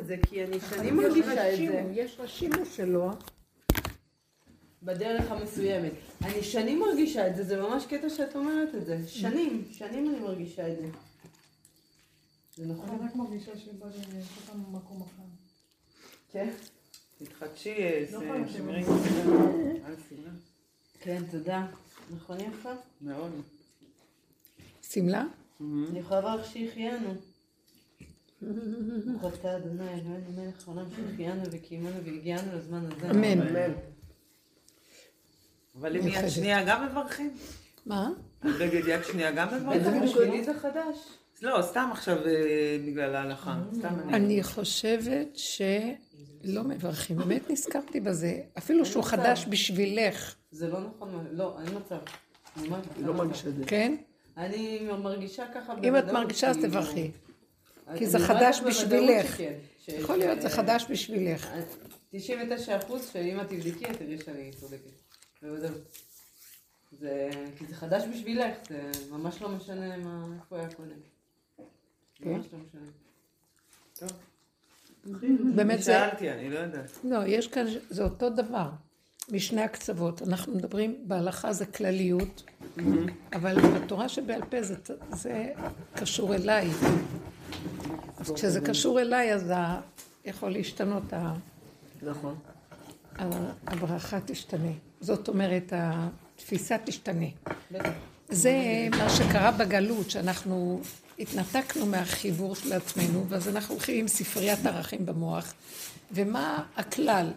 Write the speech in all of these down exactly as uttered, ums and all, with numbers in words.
את זה, כי אני שנים מרגישה את זה. יש לשימוש שלו. בדרך המסוימת. אני שנים מרגישה את זה, זה ממש קטע שאת אומרת את זה. שנים, שנים אני מרגישה את זה. זה נכון. אני רק מרגישה שבאתי נשתה ממקום אחר. כן? תתחדשי, שמרי. על סמלה. כן, תודה. נכון יפה? מאוד. סמלה? אני יכולה לברך שהחיינו. ברוך אתה אדוני, אלוהינו מלך העולם שהחיינו וקיימנו והגיענו לזמן הזה. אמן. אמן. אבל עם יד שנייה גם מברכים? מה? בגד יד שנייה גם מברכים? בגודי זה חדש. לא, סתם עכשיו בגלל ההלכה. אני חושבת שלא מברכים. באמת נזכרתי בזה. אפילו שהוא חדש בשבילך. זה לא נכון. לא, אין מצב. לא מרגישה את זה. כן? אני מרגישה ככה. אם את מרגישה, אז תברכי. כי זה חדש בשבילך. יכול להיות, זה חדש בשבילך. תשעים ותשע אחוז שאם את תבדיקי, את תראי שאני צודקת. בוודאו. זה... כי זה חדש בשבילך, זה ממש לא משנה מה... איפה היה קודם. ממש לא משנה. טוב. באמת זה... שאלתי, אני לא יודעת. לא, יש כאן... זה אותו דבר. משני הקצוות. אנחנו מדברים, בהלכה זה כלליות, אבל בתורה שבעל פה זה קשור אליי. אז כשזה קשור אליי, אז יכול להשתנות ה... נכון. הברכה תשתנה. זאת אומרת, התפיסה תשתנה. זה מה שקרה בגלות, שאנחנו התנתקנו מהחיבור של עצמנו, ואז אנחנו הולכים עם ספריית ערכים במוח. ומה הכלל?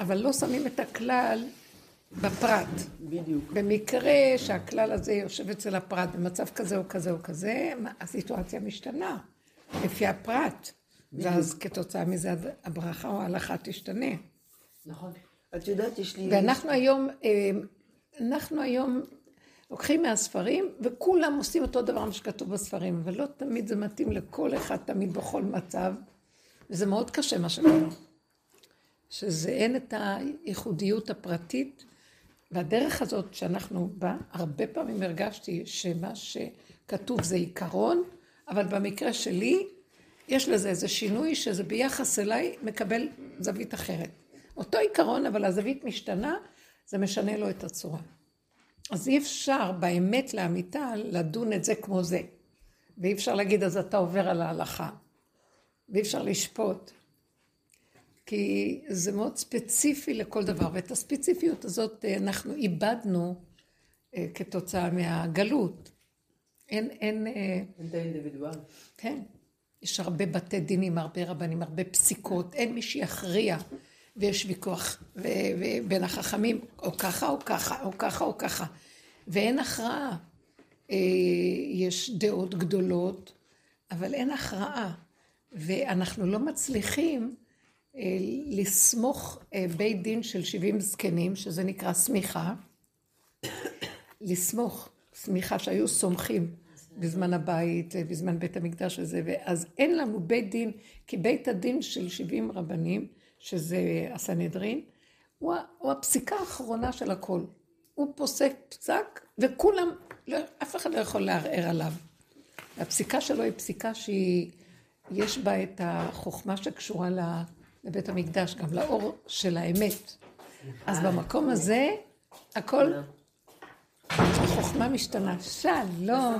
אבל לא שמים את הכלל בפרט. בדיוק. במקרה שהכלל הזה יושב אצל הפרט, במצב כזה או כזה או כזה, הסיטואציה משתנה, לפי הפרט. ואז כתוצאה מזה הברכה או ההלכה תשתנה. נכון. את יודעת, יש לי... ואנחנו היום, אנחנו היום לוקחים מהספרים, וכולם עושים אותו דבר מה שכתוב בספרים, אבל לא תמיד זה מתאים לכל אחד, תמיד בכל מצב, וזה מאוד קשה מה שקורה. שזה אין את הייחודיות הפרטית, והדרך הזאת שאנחנו בה, הרבה פעמים הרגשתי שמה שכתוב זה עיקרון, אבל במקרה שלי, יש לזה איזה שינוי שזה ביחס אליי מקבל זווית אחרת. אותו עיקרון, אבל הזווית משתנה, זה משנה לו את הצורה. אז אי אפשר באמת לאמיתה לדון את זה כמו זה. ואי אפשר להגיד, אז אתה עובר על ההלכה. ואי אפשר לשפוט. כי זה מאוד ספציפי לכל דבר. ואת הספציפיות הזאת אנחנו איבדנו כתוצאה מהגלות. אין... אין את האינדיבידואל. כן. יש הרבה בתי דינים, הרבה רבנים, הרבה פסיקות. אין מי שיכריע. ויש ויכוח בין החכמים, או ככה או ככה, או ככה או ככה. ואין הכרעה. יש דעות גדולות, אבל אין הכרעה. ואנחנו לא מצליחים לסמוך בית דין של שבעים זקנים, שזה נקרא סמיכה. לסמוך, סמיכה שהיו סומכים בזמן הבית, בזמן בית המקדש הזה, ואז אין לנו בית דין, כי בית הדין של שבעים רבנים, שזה הסנהדרין, הוא, הוא הפסיקה האחרונה של הכל. הוא פוסק פסק, וכולם, לא, אף אחד לא יכול לערער עליו. הפסיקה שלו היא פסיקה שיש בה את החוכמה שקשורה לבית המקדש, גם לאור של האמת. אז במקום הזה, הכל, החוכמה משתנה. שלום.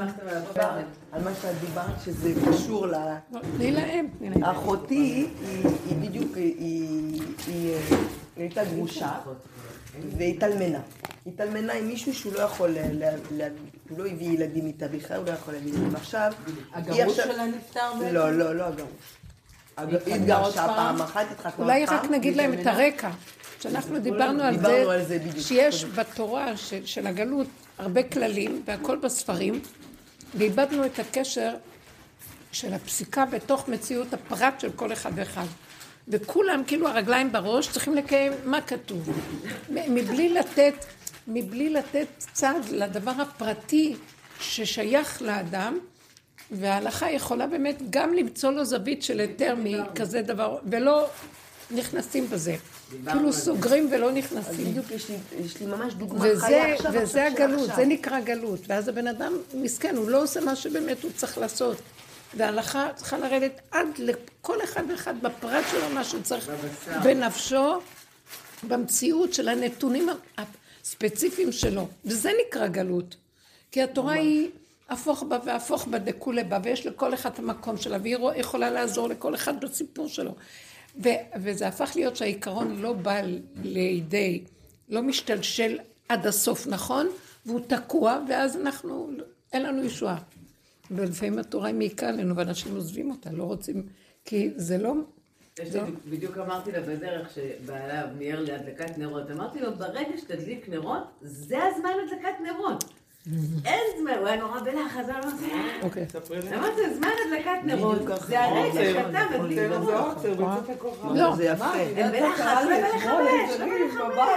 על מה שאת דיברת, שזה קשור ל... תני להם, תני להם. אחותי היא בדיוק, היא הייתה גרושה והיא תלמנה. היא תלמנה עם מישהו שהוא לא יכול, הוא לא הביא ילדים איתה בכלל, הוא לא יכול להביא ילדים עכשיו. הגרוש שלה נפטר בעצם? לא, לא, לא הגרוש. היא התגרשה פעם אחת, התחתנה פעם. אולי רק נגיד להם את הרקע. שאנחנו דיברנו על זה שיש בתורה של הגלות הרבה כללים והכל בספרים, ואיבדנו את הקשר של הפסיקה בתוך מציאות הפרט של כל אחד ואחד. וכולם, כאילו הרגליים בראש, צריכים לקיים מה כתוב. מבלי לתת, מבלי לתת צד לדבר הפרטי ששייך לאדם, וההלכה יכולה באמת גם למצוא לו זווית של היתר מכזה דבר, ולא נכנסים בזה. כאילו סוגרים ולא נכנסים. בדיוק, יש לי, יש לי ממש דוגמה חיה עכשיו. וזה הגלות, זה נקרא גלות. ואז הבן אדם מסכן, הוא לא עושה מה שבאמת הוא צריך לעשות. וההלכה צריכה לרדת עד לכל אחד ואחד בפרט שלו, מה שהוא צריך בנפשו, במציאות של הנתונים הספציפיים שלו. וזה נקרא גלות. כי התורה היא הפוך בה והפוך בה דקולה בה, ויש לכל אחד המקום שלה, והיא יכולה לעזור לכל אחד בסיפור שלו. ו- וזה הפך להיות שהעיקרון לא בא לידי, לא משתלשל עד הסוף, נכון? והוא תקוע, ואז אנחנו, אין לנו ישועה. ולפעמים התורה היא מעיקה לנו, ואנשים עוזבים אותה, לא רוצים, כי זה לא... זה... בדיוק אמרתי לה בדרך שבעלה מייר להדלקת נרות, אמרתי לו, ברגע שתדליק נרות, זה הזמן להדלקת נרות. אין זמן, הוא היה נורא בלחץ, אז אמרתי, אוקיי. אמרתי, זמן הדלקת נרות, זה הרגע שאתה מדליק נרות. לא, זה יפה. הם בלחץ, למה לחמש, למה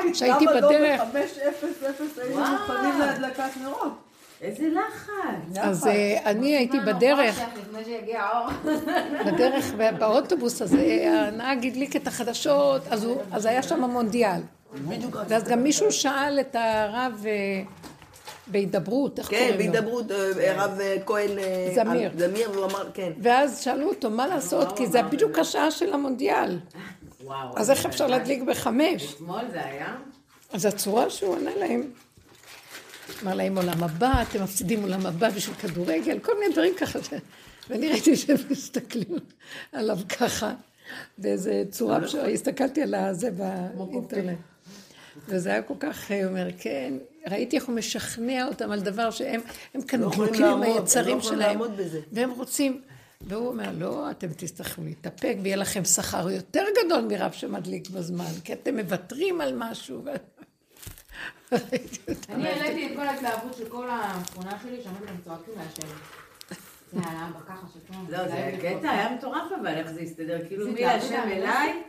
לחמש. שהייתי בדרך. חמש, אפס, אפס, היינו מוכנים להדלקת נרות. איזה לחץ. אז אני הייתי בדרך. בדרך, באוטובוס הזה, הנהג הדליק את החדשות, אז היה שם המונדיאל. ואז גם מישהו שאל את הרב... בהידברות, איך קוראים לו? כן, בהידברות, הרב כהן זמיר. זמיר, והוא אמר, כן. ואז שאלו אותו, מה לעשות? כי זה בדיוק השעה של המונדיאל. וואו. אז איך אפשר להדליק בחמש? אתמול זה היה? אז הצורה שהוא ענה להם, אמר להם עולם הבא, אתם מפסידים עולם הבא בשביל כדורגל, כל מיני דברים ככה. ואני ראיתי שהם מסתכלים עליו ככה, באיזו צורה, הסתכלתי על זה באינטרנט. וזה היה כל כך, הוא אומר, כן, ראיתי איך הוא משכנע אותם על דבר שהם כאן דלוקים עם היצרים שלהם, והם רוצים, והוא אומר, לא, אתם תצטרכו להתאפק, ויהיה לכם שכר יותר גדול מרב שמדליק בזמן, כי אתם מוותרים על משהו. אני העליתי את כל ההתלהבות של כל התכונה שלי, שאומרים להם צועקים להשם. זה היה בככה שכנוע. לא, זה היה קטע, היה מטורף, אבל איך זה הסתדר, כאילו מי להשם אליי,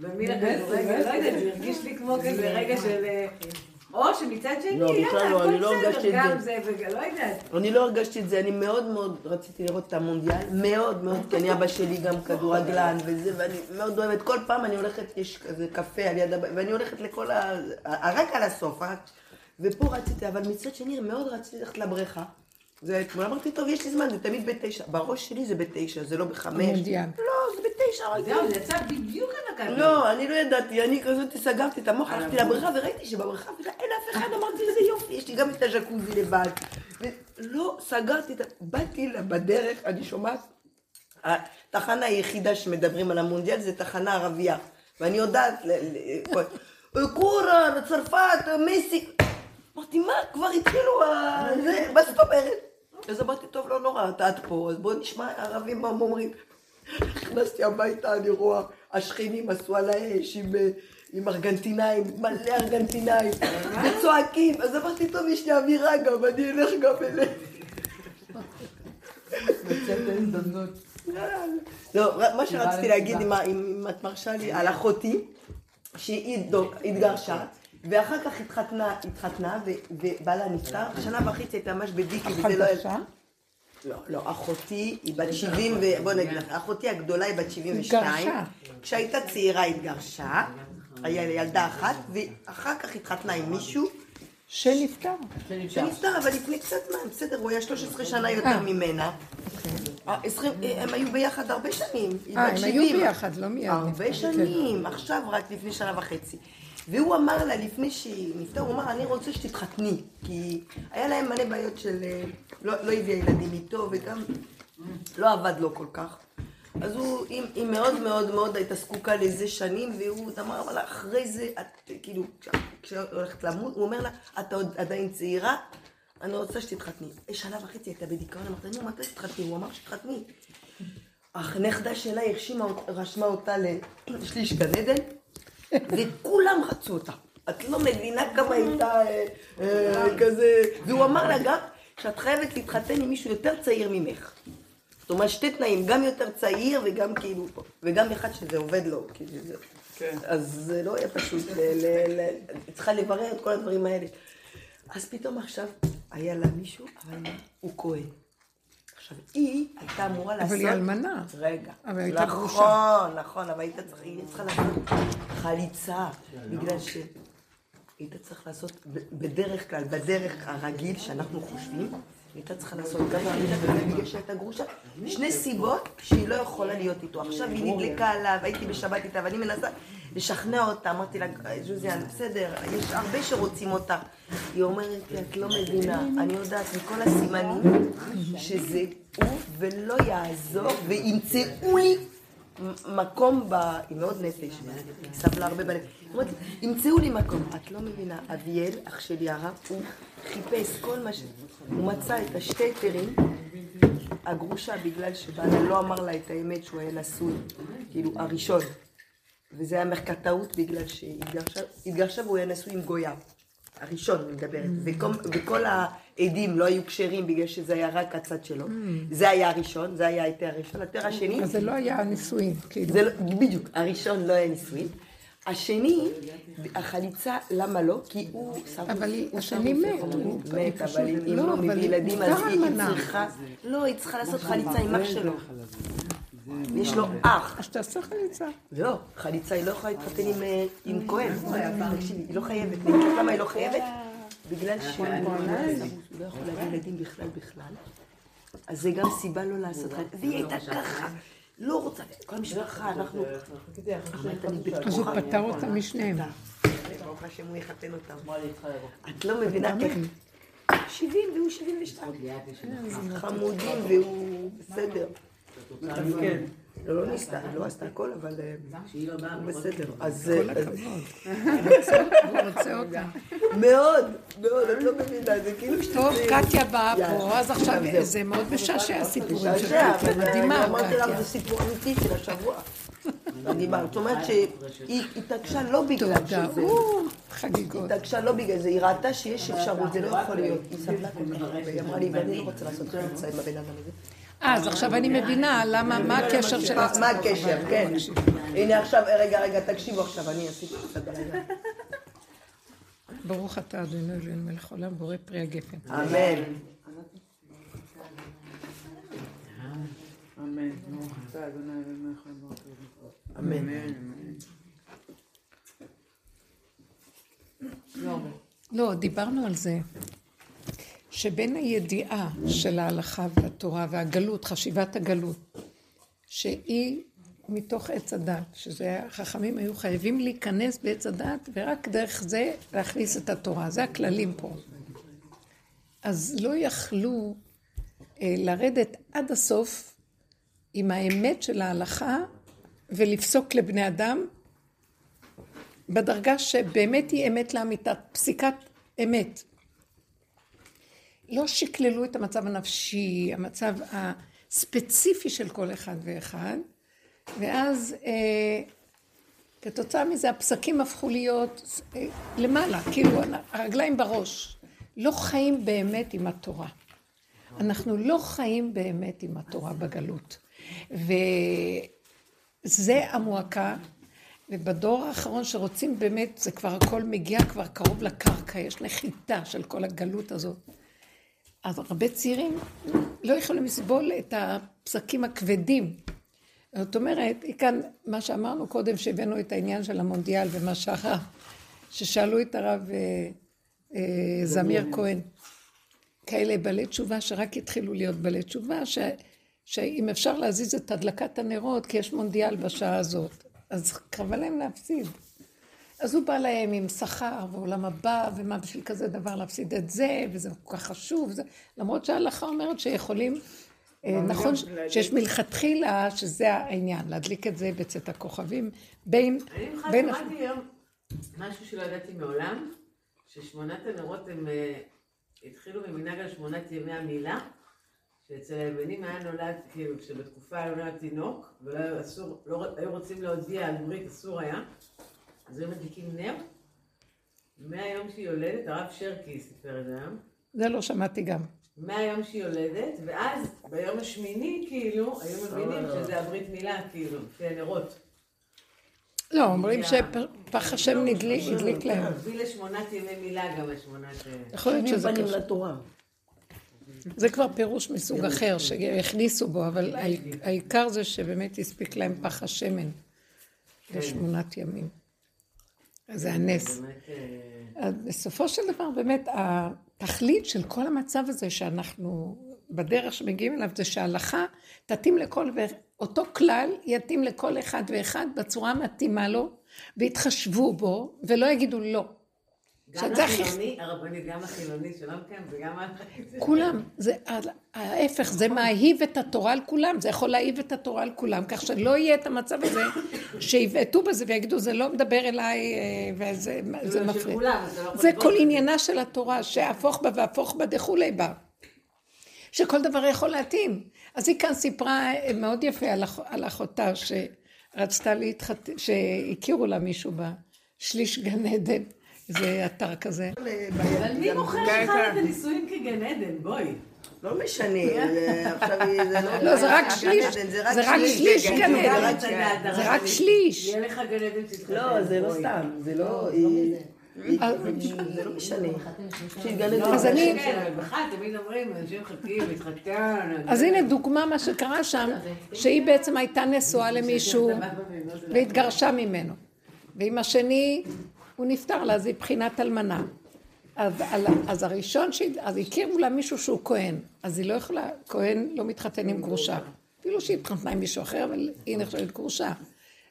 ומי לגלל רגע, לא יודעת, זה הרגיש לי כמו כזה רגע של... או שמצד שני, יאללה, כל סדר, גם זה ולא יודעת. אני לא הרגשתי את זה, אני מאוד מאוד רציתי לראות את המונדיאל, מאוד מאוד, כי אני אבא שלי גם כדורגלן וזה, ואני מאוד אוהבת, כל פעם אני הולכת, יש כזה קפה על יד הבית, ואני הולכת לכל ה... רק על הסוף, ופה רציתי, אבל מצד שני, מאוד רציתי ללכת לבריכה. כמו אמרתי, טוב, יש לי זמן, זה תמיד בתשע. בראש שלי זה בתשע, זה לא בחמש. המונדיאל. לא, זה בתשע. זהו, זה יצא בדיוק על הכלל. לא, אני לא ידעתי, אני כזאת סגרתי את המוח, הלכתי לבריכה וראיתי שבבריכה אין אף אחד, אמרתי לזה יופי, יש לי גם את הז'קוזי לבד. לא, סגרתי את... באתי בדרך, אני שומעת, התחנה היחידה שמדברים על המונדיאל זה תחנה ערבייה. ואני יודעת... קורן, צרפת, מסי... אמרתי, מה? כבר התחילו ה... זה, מה זאת אומרת? אז אמרתי, טוב, לא נורא, אתה עד פה, אז בואו נשמע ערבים מה הם אומרים. הכנסתי הביתה, אני רואה, השכנים עשו על האש עם ארגנטינאים, מלא ארגנטינאים, וצועקים, אז אמרתי, טוב, יש לי אמירה גם, אני אלך גם אליהם. מצאת ההזדמנות. לא, מה שרציתי להגיד, אם את מרשה לי, על אחותי, שהיא התגרשה, ואחר כך התחתנה, התחתנה, ובעלה נפטר, שנה וחצי הייתה ממש בדיקי, וזה לא... אחת קשה? לא, לא, אחותי היא בת שבעים, בוא נגיד לך, אחותי הגדולה היא בת שבעים ושתיים. כשהייתה צעירה התגרשה, היה ילדה אחת, ואחר כך התחתנה עם מישהו... שנפטר. שנפטר, אבל לפני קצת מה, בסדר, הוא היה שלוש עשרה שנה יותר ממנה. הם היו ביחד הרבה שנים. אה, הם היו ביחד, לא מיד. הרבה שנים, עכשיו רק לפני שנה וחצי. והוא אמר לה לפני שהיא נפטר, הוא אמר, אני רוצה שתתחתני, כי היה להם מלא בעיות של... לא, לא הביאה ילדים איתו, וגם לא עבד לו כל כך. אז הוא, היא, היא מאוד מאוד מאוד הייתה זקוקה לזה שנים, והוא אמר, אבל אחרי זה, את, כאילו, כשהולכת למות, הוא אומר לה, אתה עוד עדיין צעירה, אני רוצה שתתחתני. שנה וחצי הייתה בדיכאון, אמרתי, נו, מתי שתתחתני? הוא אמר שתתחתני. אך נכדה שלה הרשימה, רשמה אותה לשליש גן עדן, וכולם רצו אותה. את לא מבינה כמה הייתה כזה... והוא אמר לה גם שאת חייבת להתחתן עם מישהו יותר צעיר ממך. זאת אומרת, שתי תנאים, גם יותר צעיר וגם כאילו... וגם אחד שזה עובד לו, כאילו זה... אז זה לא היה פשוט... צריכה לברר את כל הדברים האלה. אז פתאום עכשיו היה לה מישהו, אבל הוא כהן. עכשיו, היא הייתה אמורה לעשות... אבל היא אלמנה. רגע. אבל הייתה גרושה. נכון, נכון, אבל הייתה צריכה לעשות חליצה, בגלל שהיא הייתה צריכה לעשות בדרך כלל, בדרך הרגיל שאנחנו חושבים, הייתה צריכה לעשות גם בגלל שהייתה גרושה. שני סיבות שהיא לא יכולה להיות איתו. עכשיו היא נדלקה עליו, הייתי בשבת איתה, ואני מנסה לשכנע אותה. אמרתי לה, ז'וזיאן, בסדר, יש הרבה שרוצים אותה. היא אומרת לי, את לא מבינה, אני יודעת מכל הסימנים שזה הוא ולא יעזור, וימצאו לי מקום ב... היא מאוד נפש, סבלה הרבה בנפש. ימצאו לי מקום. את לא מבינה, אביאל, אח שלי הרב, הוא חיפש כל מה ש... הוא מצא את השתי היתרים, הגרושה, בגלל שבעלה לא אמר לה את האמת שהוא היה נשוי, כאילו, הראשון. וזה היה מרקטאות בגלל שהתגרשה והוא היה נשוי עם גויה. הראשון, אני מדברת. וכל העדים לא היו קשרים בגלל שזה היה רק הצד שלו. זה היה הראשון, זה היה היתר הראשון. היתר השני... אז זה לא היה נישואין, כאילו. בדיוק, הראשון לא היה נישואין. השני, החליצה, למה לא? כי הוא... אבל השני מת. הוא מת, אבל אם לא מבילדים, אז היא צריכה... לא, היא צריכה לעשות חליצה עם אח שלו. יש לו אח. אז תעשה חליצה. לא, חליצה היא לא יכולה להתחתן עם כהן. היא לא חייבת. למה היא לא חייבת? בגלל שהיא לא יכולה לילדים בכלל בכלל. אז זה גם סיבה לא לעשות חליצה. והיא הייתה ככה. לא רוצה, כל המשפחה, אנחנו... אז הוא פטר אותה משניהם. ברוך השם הוא יחתן אותם. את לא מבינה איך? שבעים והוא שבעים ושתיים. חמודים והוא בסדר. לא נסתה, לא עשתה הכל, אבל הוא בסדר. אז... הוא רוצה אותה. מאוד, מאוד, את לא מבינה, זה כאילו... טוב, קטיה באה פה, אז עכשיו זה מאוד משעשע הסיפורים של קטיה, מדהימה. אמרתי לך, זה סיפור אמיתי של השבוע. מדהימה, זאת אומרת שהיא התעקשה לא בגלל שזה... חגיגות. היא התעקשה לא בגלל זה, היא ראתה שיש אפשרות, זה לא יכול להיות. היא סבלה כל כך הרבה, היא אמרה לי, ואני לא רוצה לעשות חלצה עם הבן אדם הזה. אז עכשיו אני מבינה למה, מה הקשר של... מה הקשר, כן. הנה עכשיו, רגע, רגע, תקשיבו עכשיו, אני אעשיתי קצת ברגע. ברוך אתה, אדוני אלוהינו מלך העולם, בורא פרי הגפן. אמן. אמן. ברוך אתה, אדוני אלוהינו מלך העולם, בורא פרי הגפן. אמן. אמן. לא, דיברנו על זה. שבין הידיעה של ההלכה והתורה והגלות, חשיבת הגלות, שהיא מתוך עץ הדת, שזה החכמים היו חייבים להיכנס בעץ הדת, ורק דרך זה להכניס את התורה. זה הכללים פה. אז לא יכלו אה, לרדת עד הסוף עם האמת של ההלכה, ולפסוק לבני אדם, בדרגה שבאמת היא אמת לאמיתה, פסיקת אמת. לא שקללו את המצב הנפשי, המצב הספציפי של כל אחד ואחד, ואז אה, כתוצאה מזה הפסקים הפכו להיות אה, למעלה, כאילו הרגליים בראש. לא חיים באמת עם התורה. אנחנו לא חיים באמת עם התורה בגלות. וזה המועקה, ובדור האחרון שרוצים באמת, זה כבר הכל מגיע כבר קרוב לקרקע, יש נחיתה של כל הגלות הזאת. אז הרבה צעירים לא יכולים לסבול את הפסקים הכבדים. זאת אומרת, כאן מה שאמרנו קודם, שהבאנו את העניין של המונדיאל ומה שרה, ששאלו את הרב זמיר כהן, כאלה בעלי תשובה שרק התחילו להיות בעלי תשובה, ש... שאם אפשר להזיז את הדלקת הנרות, כי יש מונדיאל בשעה הזאת, אז קרבה להם להפסיד. אז הוא בא להם עם שכר ועולם הבא, ומה בשביל כזה דבר להפסיד את זה, וזה כל כך חשוב. זה... למרות שההלכה אומרת שיכולים, נכון שיש מלכתחילה, שזה העניין, להדליק את זה בצאת הכוכבים, בין... אני ממך שמעתי היום משהו שלא ידעתי מעולם, ששמונת הנרות הם התחילו ממנהג על שמונת ימי המילה, שאצל היוונים היה נולד, כאילו, שבתקופה היה נולד תינוק, והיו רוצים להודיע על ברית, אסור היה, אז הם מדליקים נר, מהיום שהיא יולדת, הרב שרקי ספר את זה. זה לא שמעתי גם. מהיום שהיא יולדת, ואז ביום השמיני כאילו, היו מבינים שזה הברית מילה כאילו, כנרות. לא, אומרים שפח השם נדליק להם. נביא לשמונת ימי מילה גם השמונת... יכול להיות שזה קשור. זה כבר פירוש מסוג אחר שהכניסו בו, אבל העיקר זה שבאמת הספיק להם פח השמן לשמונת ימים. זה הנס. בסופו של דבר, באמת, התכלית של כל המצב הזה שאנחנו בדרך שמגיעים אליו, זה שההלכה תתאים לכל, ואותו כלל יתאים לכל אחד ואחד בצורה מתאימה לו, והתחשבו בו, ולא יגידו לא. גם החילוני, הרבנית, גם החילוני, שלום כן, וגם החילוני. כולם, ההפך, זה מהאהיב את התורה על כולם, זה יכול להאהיב את התורה על כולם, כך שלא יהיה את המצב הזה, שיבעטו בזה ויגידו, זה לא מדבר אליי, וזה מפריד. זה כל עניינה של התורה, שהפוך בה והפוך בה דחולי בה, שכל דבר יכול להתאים. אז היא כאן סיפרה מאוד יפה על אחותה, שרצתה להתחתן, שהכירו לה מישהו בשליש גן עדן, זה אתר כזה. אבל מי מוכר לך את הנישואים כגן עדן? בואי. לא משנה. לא, זה רק שליש. זה רק שליש גן עדן. זה רק שליש. יהיה לך גן עדן שתחתן. לא, זה לא סתם. זה לא... זה לא משנה. אז אני... תמיד אומרים, אנשים חכים, מתחתן. אז הנה דוגמה מה שקרה שם, שהיא בעצם הייתה נשואה למישהו והתגרשה ממנו. ועם השני... הוא נפטר לה, אז היא בחינת אלמנה. אז, אז הראשון, ש... אז הכירו לה מישהו שהוא כהן, אז היא לא יכולה, כהן לא מתחתן עם גרושה. אפילו שהיא התחתנה עם מישהו אחר, אבל היא נחשבת גרושה.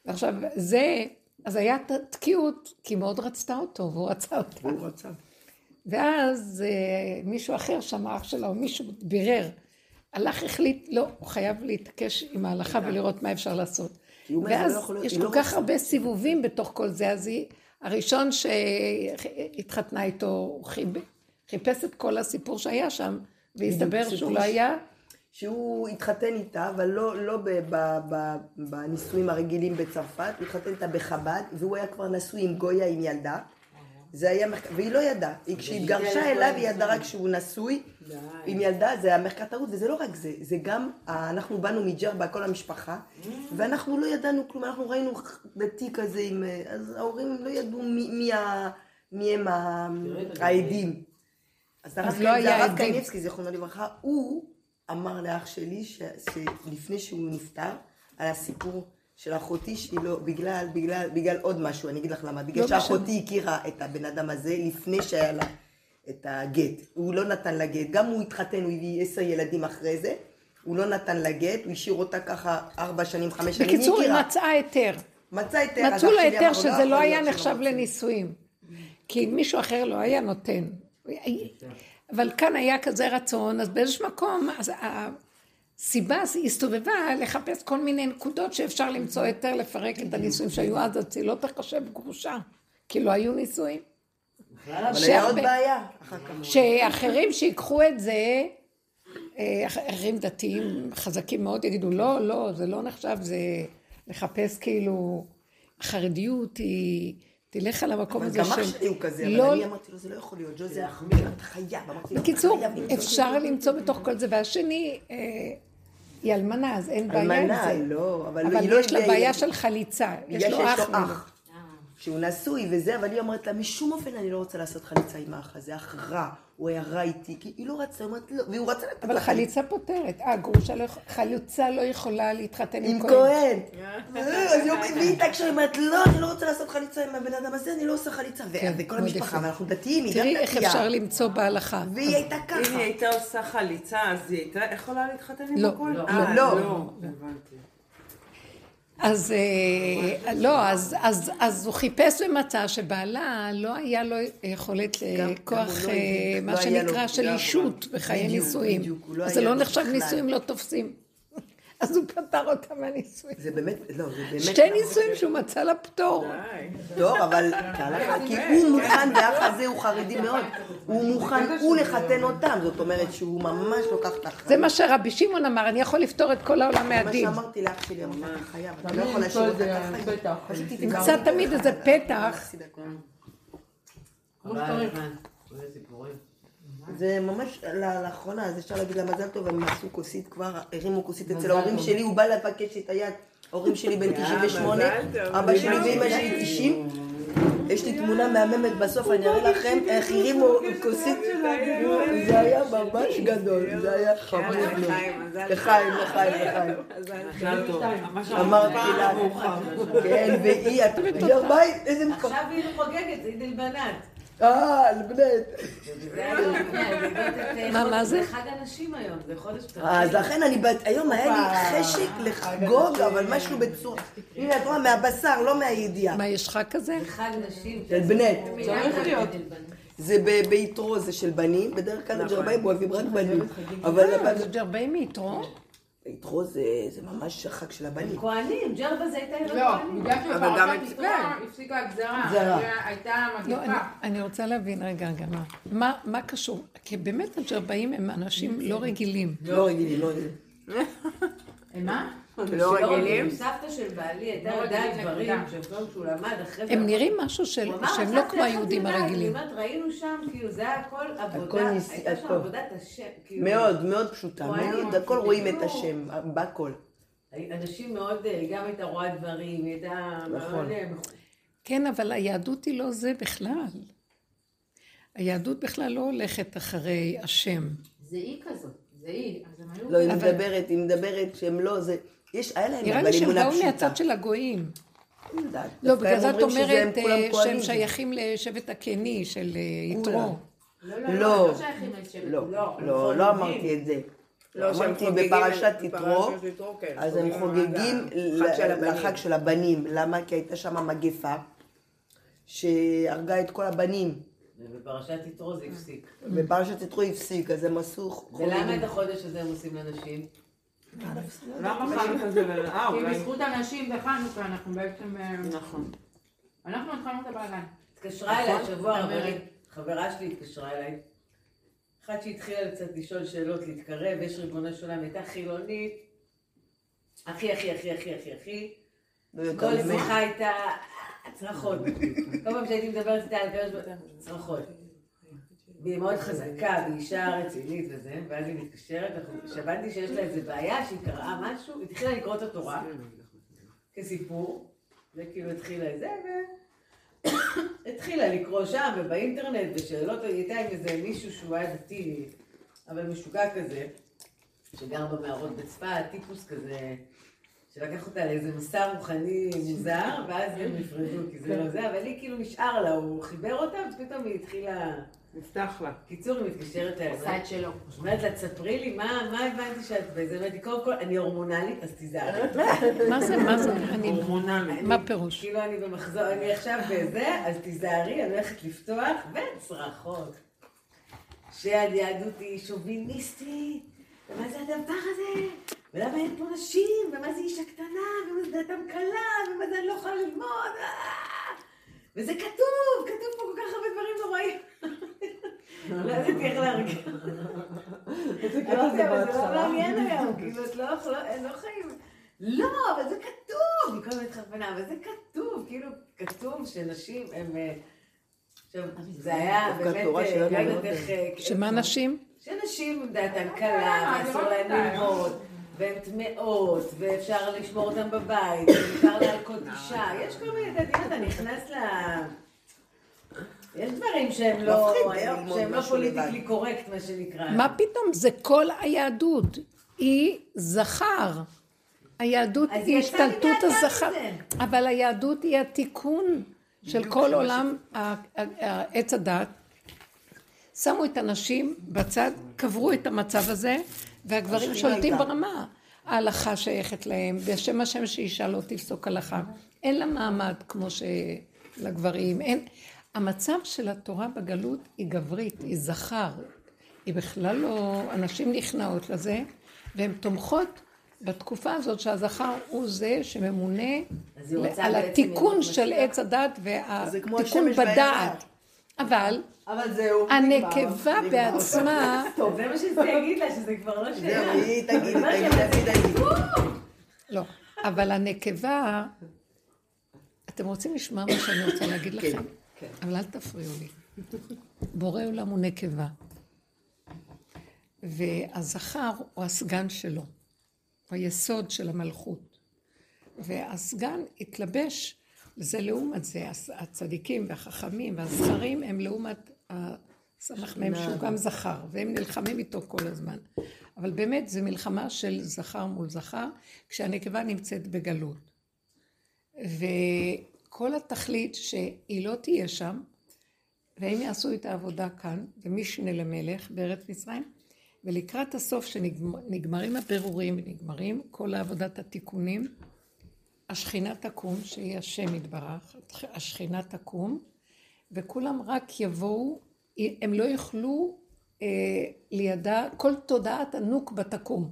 ועכשיו, זה, אז היה תקיעות, כי מאוד רצתה אותו, והוא רצה אותה. והוא רצה. ואז מישהו אחר שם, אח שלה, או מישהו בירר, הלך, החליט, לא, הוא חייב להתעקש עם ההלכה ולראות מה אפשר לעשות. ואז יש כל כך הרבה סיבובים בתוך כל זה, אז היא... הראשון שהתחתנה איתו, חיפש את כל הסיפור שהיה שם, והסתבר שהוא לא היה. שהוא התחתן איתה, אבל לא בנישואים הרגילים בצרפת, הוא התחתן איתה בחב"ד, והוא היה כבר נשוי עם גויה עם ילדה, והיא לא ידעה. כשהיא התגרשה אליו, היא ידעה רק שהוא נשוי עם ילדה, זה המחקת ערוץ, וזה לא רק זה, זה גם, אנחנו באנו מג'רבה, כל המשפחה, ואנחנו לא ידענו כלום, אנחנו ראינו בתיק הזה עם, אז ההורים לא ידעו מי הם העדים. אז הרב קניבסקי, זיכרונו לברכה, הוא אמר לאח שלי, שלפני שהוא נפטר, על הסיפור של אחותי שהיא לא, בגלל, בגלל, בגלל עוד משהו, אני אגיד לך למה, בגלל שאחותי הכירה את הבן אדם הזה לפני שהיה לה את הגט, הוא לא נתן לה גט, גם הוא התחתן, הוא הביא עשר ילדים אחרי זה, הוא לא נתן לה גט, הוא השאיר אותה ככה ארבע שנים, חמש שנים, היא הכירה. בקיצור, היא מצאה היתר. מצאה היתר. מצאו לה היתר שזה לא היה נחשב לנישואים, כי מישהו אחר לא היה נותן. אבל כאן היה כזה רצון, אז באיזשהו מקום, אז... סיבה הסתובבה לחפש כל מיני נקודות שאפשר למצוא יותר לפרק את הניסויים שהיו אז, אז היא לא תחשב גרושה, כי לא היו ניסויים. אבל היה עוד בעיה. שאחרים שיקחו את זה, אחרים דתיים חזקים מאוד יגידו, לא, לא, זה לא נחשב, זה לחפש כאילו, החרדיות היא... תלך על המקום הזה של... אבל גם אח שלי הוא כזה, אבל אני אמרתי לו, זה לא יכול להיות, ג'ו זה החמיר, את חיה. בקיצור, אפשר למצוא בתוך כל זה, והשני, היא אלמנה, אז אין בעיה עם זה. אלמנה, לא, אבל יש לה בעיה של חליצה, יש לו אח. שהוא נשוי וזה, אבל היא אומרת לה, משום אופן אני לא רוצה לעשות חליצה עם האח הזה, אח רע, הוא היה רע איתי, כי היא לא רצה, היא אומרת לא, והוא רצה לתת. אבל חליצה פותרת, אה, גרושה לא יכולה, חליצה לא יכולה להתחתן עם כהן. עם כהן. והיא התעקשה, היא אומרת, לא, אני לא רוצה לעשות חליצה עם הבן אדם הזה, אני לא עושה חליצה. וכל המשפחה, ואנחנו דתיים, היא גם דתייה. תראי איך אפשר למצוא בהלכה. והיא הייתה ככה. אם היא הייתה עושה חליצה, אז היא הייתה יכולה להתחתן עם הכהן? לא, לא. אז לא, אז הוא חיפש ומצא שבעלה לא היה לו יכולת לכוח, מה שנקרא של אישות בחיי נישואים. אז זה לא נחשב נישואים לא תופסים. אז הוא פתר אותה מהנישואים. זה באמת, לא, זה באמת... שתי נישואים שהוא מצא לה פטור. פטור, אבל כי הוא מוכן, ואח הזה הוא חרדי מאוד. הוא מוכן, הוא לחתן אותם, זאת אומרת שהוא ממש לוקח את החיים. זה מה שרבי שמעון אמר, אני יכול לפתור את כל העולם מהדין. מה שאמרתי לאח שלי, אמרתי לך חייב, אני לא יכול להשאיר אותך את החיים. תמצא תמיד איזה פתח. זה ממש, לאחרונה, אז אפשר להגיד לה מזל טוב, הם עשו כוסית כבר, הרימו כוסית אצל ההורים שלי, הוא בא לפקש את היד, ההורים שלי בן תשעים ושמונה, אבא שלי ואמא שלי תשעים, יש לי תמונה מהממת בסוף, אני אראה לכם איך הרימו כוסית. זה היה ממש גדול, זה היה חמוד מאוד. לחיים, לחיים, לחיים. אמרתי לה, כן, והיא, את חושבת, מה, איזה מקום. עכשיו היא חוגגת, זה עיד אלבנת. אה, אלבנת. מה זה? זה חג הנשים היום, זה חודש פתח. אז לכן אני, היום היה לי חשק לחגוג, אבל משהו בצורה, הנה את רואה, מהבשר, לא מהידיעה. מה, יש חג כזה? זה חג נשים. אלבנת. צריך להיות. זה ביתרו, זה של בנים, בדרך כלל הג'רבאים אוהבים רק בנים. אבל הג'רבאים מיתרו? יתרו זה ממש חג של הבנים. כהנים, ג'רבה זה הייתה יראה כהנים. לא, בגלל שבפרשת יתרה הפסיקה הגזרה, הייתה מגפה. אני רוצה להבין רגע, רגע, מה קשור? כי באמת הג'רבאים הם אנשים לא רגילים. לא רגילים, לא רגילים. הם מה? לא רגילים? סבתא של בעלי הייתה יודעת דברים שהוא למד אחרי זה. הם נראים משהו שהם לא כמו היהודים הרגילים. ראינו שם, כאילו זה היה הכל עבודה, הייתה שם עבודת השם. מאוד, מאוד פשוטה, הכל רואים את השם, בכל. אנשים מאוד, גם הייתה רואה דברים, הייתה... כן, אבל היהדות היא לא זה בכלל. היהדות בכלל לא הולכת אחרי השם. זה היא כזאת. לא, היא מדברת, היא מדברת שהם לא, זה... נראה לי שהם באו מהצד של הגויים. לא, בגלל זאת אומרת שהם שייכים לשבט הקני של יתרו. לא, לא, לא אמרתי את זה. אמרתי בפרשת יתרו, אז הם חוגגים לחג של הבנים. למה? כי הייתה שם מגפה שהרגה את כל הבנים. ובפרשת יתרו זה הפסיק. בפרשת יתרו הפסיק, אז הם עשו חולים. ולמה את החודש הזה הם עושים לנשים? למה חנוכה זה לרעה? כי בזכות הנשים בחנוכה אנחנו בעצם... נכון. אנחנו התחלנו את הבעלן. התקשרה אליי השבוע, חברה שלי התקשרה אליי. אחת שהתחילה קצת לשאול שאלות, להתקרב, יש ריבונו של עולם, הייתה חילונית. הכי, הכי, הכי, הכי, הכי, הכי. כל שיחה הייתה... צרחות. כל פעם שהייתי מדברת איתה על הקרש בטן, צרחות. והיא מאוד חזקה, והיא אישה רצינית וזה, ואז היא מתקשרת, כשהבנתי שיש לה איזו בעיה, שהיא קראה משהו, היא התחילה לקרוא את התורה, כסיפור, וכאילו התחילה את זה, והתחילה לקרוא שם ובאינטרנט, ושאלות הייתה עם איזה מישהו שהוא היה דתי, אבל משוגע כזה, שגר במערות בצפת, טיפוס כזה, שלקח אותה לאיזה מסע רוחני מוזר, ואז הם נפרדו, כי זה לא זה, אבל היא כאילו נשאר לה, הוא חיבר אותה, ופתאום היא התחילה... נפתח לה. קיצור, היא מתקשרת לה. עושה את שלו. אומרת לה, תספרי לי, מה הבנתי שאת באיזה מדי? קודם כל, אני הורמונלית, אז תיזהרת. מה זה, מה זה? אני הורמונלית. מה פירוש? כאילו, אני במחזור, אני עכשיו בזה, אז תיזהרי, אני הולכת לפתוח, וצרחות. שהיהדות היא שוביניסטית, ומה זה הדבר הזה? ולמה אין פה נשים, ומה זה אישה קטנה, ומה זה דעתם קלה, ומה זה אני לא יכולה ללמוד, וזה כתוב, כתוב פה כל כך הרבה דברים נוראים. לא זה תהיה להרגיע. זה לא מעניין היום, כאילו את לא חיים. לא, אבל זה כתוב, אני כל הזמן התחפנה, אבל זה כתוב, כאילו כתוב שנשים הם... זה היה באמת... שמה נשים? שנשים דעתם קלה, אסור להן ללמוד. והן טמאות, ואפשר לשמור אותן בבית, ואפשר להלכות אישה, יש כל מיני דעתים, אתה נכנס ל... יש דברים שהם לא פוליטיקלי קורקט, מה שנקרא. מה פתאום? זה כל היהדות. היא זכר. היהדות היא השתלטות הזכר. אבל היהדות היא התיקון של כל עולם עץ הדת. שמו את הנשים בצד, קברו את המצב הזה, והגברים שולטים ברמה. ההלכה שייכת להם, בשם השם שאישה לא תפסוק הלכה. אין לה מעמד כמו שלגברים. המצב של התורה בגלות היא גברית, היא זכר. היא בכלל לא... אנשים נכנעות לזה, והן תומכות בתקופה הזאת שהזכר הוא זה שממונה על התיקון של עץ הדת והתיקון בדעת. אבל הנקבה בעצמה... טוב, זה מה שזה יגיד לה, שזה כבר לא שאלה. זהו, היא תגיד, תגיד, תגיד. לא, אבל הנקבה... אתם רוצים לשמוע מה שאני רוצה להגיד לכם? כן. אבל אל תפריעו לי. בורא עולם הוא נקבה. והזכר הוא הסגן שלו. הוא היסוד של המלכות. והסגן התלבש וזה לעומת זה, הצדיקים והחכמים והזכרים הם לעומת הסלח מהם שהוא גם זכר, והם נלחמים איתו כל הזמן. אבל באמת זה מלחמה של זכר מול זכר, כשהנקבה נמצאת בגלות. וכל התכלית שהיא לא תהיה שם, והם יעשו את העבודה כאן, במשנה למלך בארץ מצרים, ולקראת הסוף שנגמרים הפירורים ונגמרים כל העבודת התיקונים, השכינה תקום, שהיא השם יתברך, השכינה תקום, וכולם רק יבואו, הם לא יוכלו אה, לידע, כל תודעת הנוקבה תקום.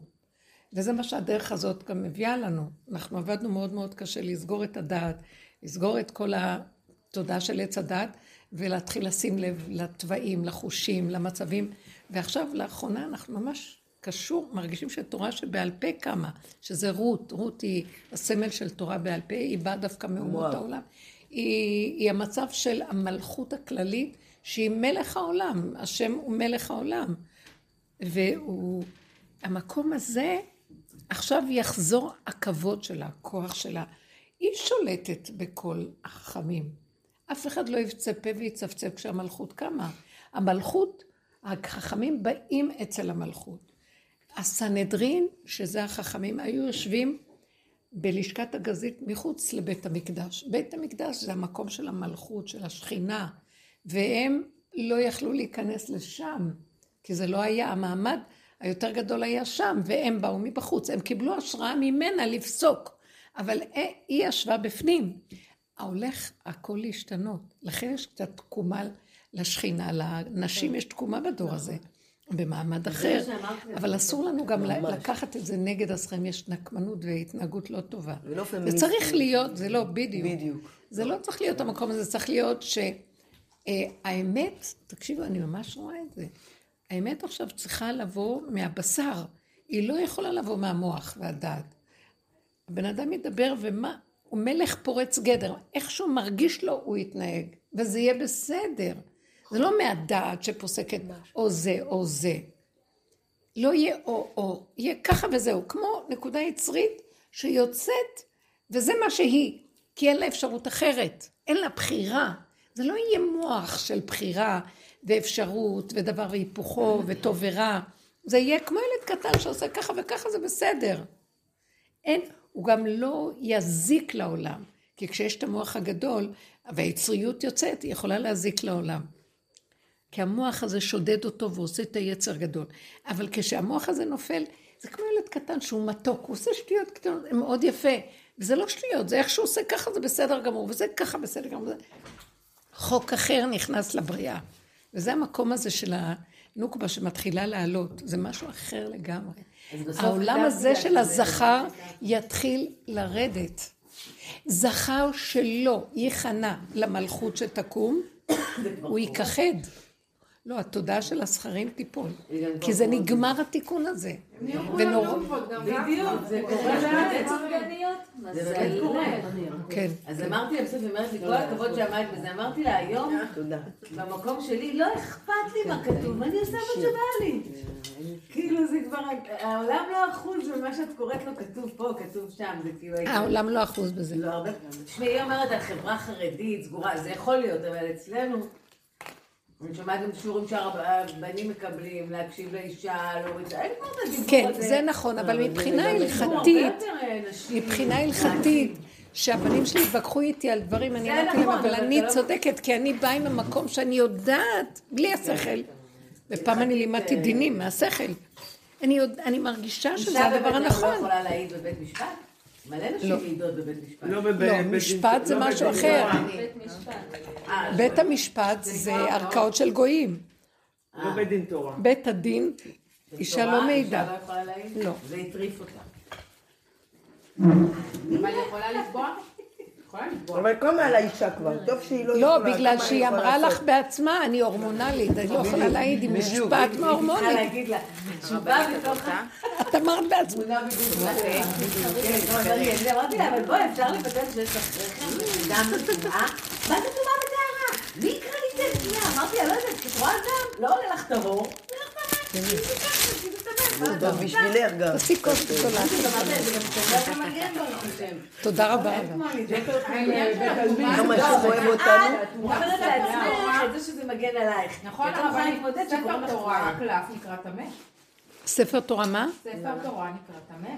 וזה מה שהדרך הזאת גם מביאה לנו. אנחנו עבדנו מאוד מאוד קשה לסגור את הדעת, לסגור את כל התודעה של עץ הדעת, ולהתחיל לשים לב לטבעים, לחושים, למצבים. ועכשיו, לאחרונה, אנחנו ממש קשור, מרגישים שתורה שבעל פה קמה, שזה רות. רות היא הסמל של תורה בעל פה, היא באה דווקא מאומות העולם. היא, היא המצב של המלכות הכללית, שהיא מלך העולם, השם הוא מלך העולם. והוא, המקום הזה, עכשיו יחזור הכבוד שלה, הכוח שלה. היא שולטת בכל החכמים. אף אחד לא יבצפה ויצפצף כשהמלכות קמה. המלכות, החכמים באים אצל המלכות. הסנהדרין, שזה החכמים, היו יושבים בלשכת הגזית מחוץ לבית המקדש. בית המקדש זה המקום של המלכות, של השכינה, והם לא יכלו להיכנס לשם, כי זה לא היה, המעמד היותר גדול היה שם, והם באו מבחוץ, הם קיבלו השראה ממנה לפסוק, אבל היא ישבה בפנים. ההולך הכל להשתנות, לכן יש קצת תקומה לשכינה, לנשים יש תקומה בדור הזה, במעמד אחר, אבל אסור לנו גם לקחת את זה נגד הסכם, יש נקמנות והתנהגות לא טובה. זה צריך להיות, זה לא בדיוק, זה לא צריך להיות המקום הזה, צריך להיות שהאמת, תקשיבו, אני ממש רואה את זה, האמת עכשיו צריכה לבוא מהבשר, היא לא יכולה לבוא מהמוח והדעת. הבן אדם ידבר ומה, הוא מלך פורץ גדר, איך שהוא מרגיש לו הוא יתנהג, וזה יהיה בסדר. זה לא מהדעת שפוסקת או זה או זה. לא יהיה או או, יהיה ככה וזהו, כמו נקודה יצרית שיוצאת, וזה מה שהיא, כי אין לה אפשרות אחרת, אין לה בחירה. זה לא יהיה מוח של בחירה ואפשרות ודבר והיפוכו וטוב ורע. זה יהיה כמו ילד קטן שעושה ככה וככה זה בסדר. אין... הוא גם לא יזיק לעולם, כי כשיש את המוח הגדול, והיצריות יוצאת, היא יכולה להזיק לעולם. כי המוח הזה שודד אותו ועושה את היצר גדול. אבל כשהמוח הזה נופל, זה כמו ילד קטן שהוא מתוק, הוא עושה שטויות קטנות, מאוד יפה. וזה לא שטויות, זה איך שהוא עושה ככה, זה בסדר גמור, וזה ככה בסדר גמור. חוק אחר נכנס לבריאה. וזה המקום הזה של הנוקבה שמתחילה לעלות, זה משהו אחר לגמרי. העולם הזה של הזכר יתחיל לרדת. זכר שלו ייכנע למלכות שתקום, הוא ייכחד. לא, התודעה של הזכרים תיפול, כי זה נגמר התיקון הזה. ונורא. בדיוק, זה קורה לעד עצמגניות? זה באמת קורה. כן. אז אמרתי לבסוף, אמרת לי כל הכבוד שעמד בזה, אמרתי לה היום, במקום שלי, לא אכפת לי מה כתוב, אני עושה מה שבא לי. כאילו זה כבר, העולם לא אחוז במה שאת קוראת לו כתוב פה, כתוב שם, זה כאילו... העולם לא אחוז בזה. לא הרבה. היא אומרת על חברה חרדית, סגורה, זה יכול להיות, אבל אצלנו... אני שומעת גם שיעורים שהרבנים מקבלים, להקשיב לאישה, להוריד, אין כבר את הדיבור הזה. כן, זה נכון, אבל מבחינה הלכתית, מבחינה הלכתית, שהבנים שלי התווכחו איתי על דברים, אני אמרתי להם, אבל אני צודקת, כי אני באה עם המקום שאני יודעת, בלי השכל, ופעם אני לימדתי דינים מהשכל, אני מרגישה שזה הדבר הנכון. אישה יכולה להעיד בבית משפט? מלא נשים מעידות בבית משפט. לא, משפט זה משהו אחר. בית המשפט זה ערכאות של גויים. לא בית דין תורה. בית הדין, אישה לא מעידה. אישה לא יכולה להעיד? לא. זה הטריף אותה. אבל היא יכולה לתבוע? יכולה לתבוע. אבל כל מעל האישה כבר, טוב שהיא לא יכולה... לא, בגלל שהיא אמרה לך בעצמה, אני הורמונלית, אני לא יכולה להעיד, היא משפט מההורמונית. אני יכולה להגיד לה, תשובה בתוכה. את אמרת בעצמו. אמרתי לה, אבל בואי, אפשר לבטל שיש לכם דם בתנועה? מה זה תנועה בתארה? מי יקרא לי את זה? אמרתי, לא יודעת, כשתרועה דם, לא עולה לך תבור. זה לך פעם, זה ככה, זה ככה, גם בשבילך גם. תוציא כוס גדולה. תודה רבה. כמה שכואב אותנו. את מוכרת לעצמך את זה שזה מגן עלייך. נכון, אבל אני מודדת ספר תורה קלף נקרא טמא. ספר תורה מה? ספר תורה נקרא טמא.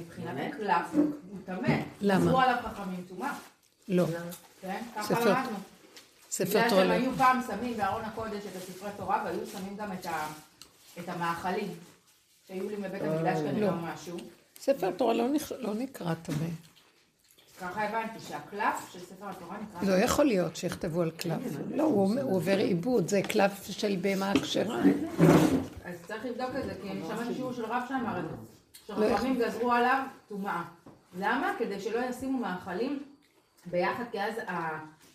מבחינת הקלף הוא טמא. למה? עזרו עליו חכמים טומאה. לא. כן? ככה למדנו. ספר תורה. הם היו פעם שמים בארון הקודש את הספרי תורה והיו שמים גם את ה... את המאכלים שהיו לי מבית המקדש כנראה משהו. ספר תורה לא נקרא טמא. ככה הבנתי שהקלף של ספר התורה נקרא טמא. לא יכול להיות שיכתבו על קלף. לא, הוא עובר עיבוד, זה קלף של בהמה הכשרה. אז צריך לבדוק את זה, כי אני שמעתי שיעור של רב שאמר את זה. שחכמים גזרו עליו טומאה. למה? כדי שלא ישימו מאכלים ביחד, כי אז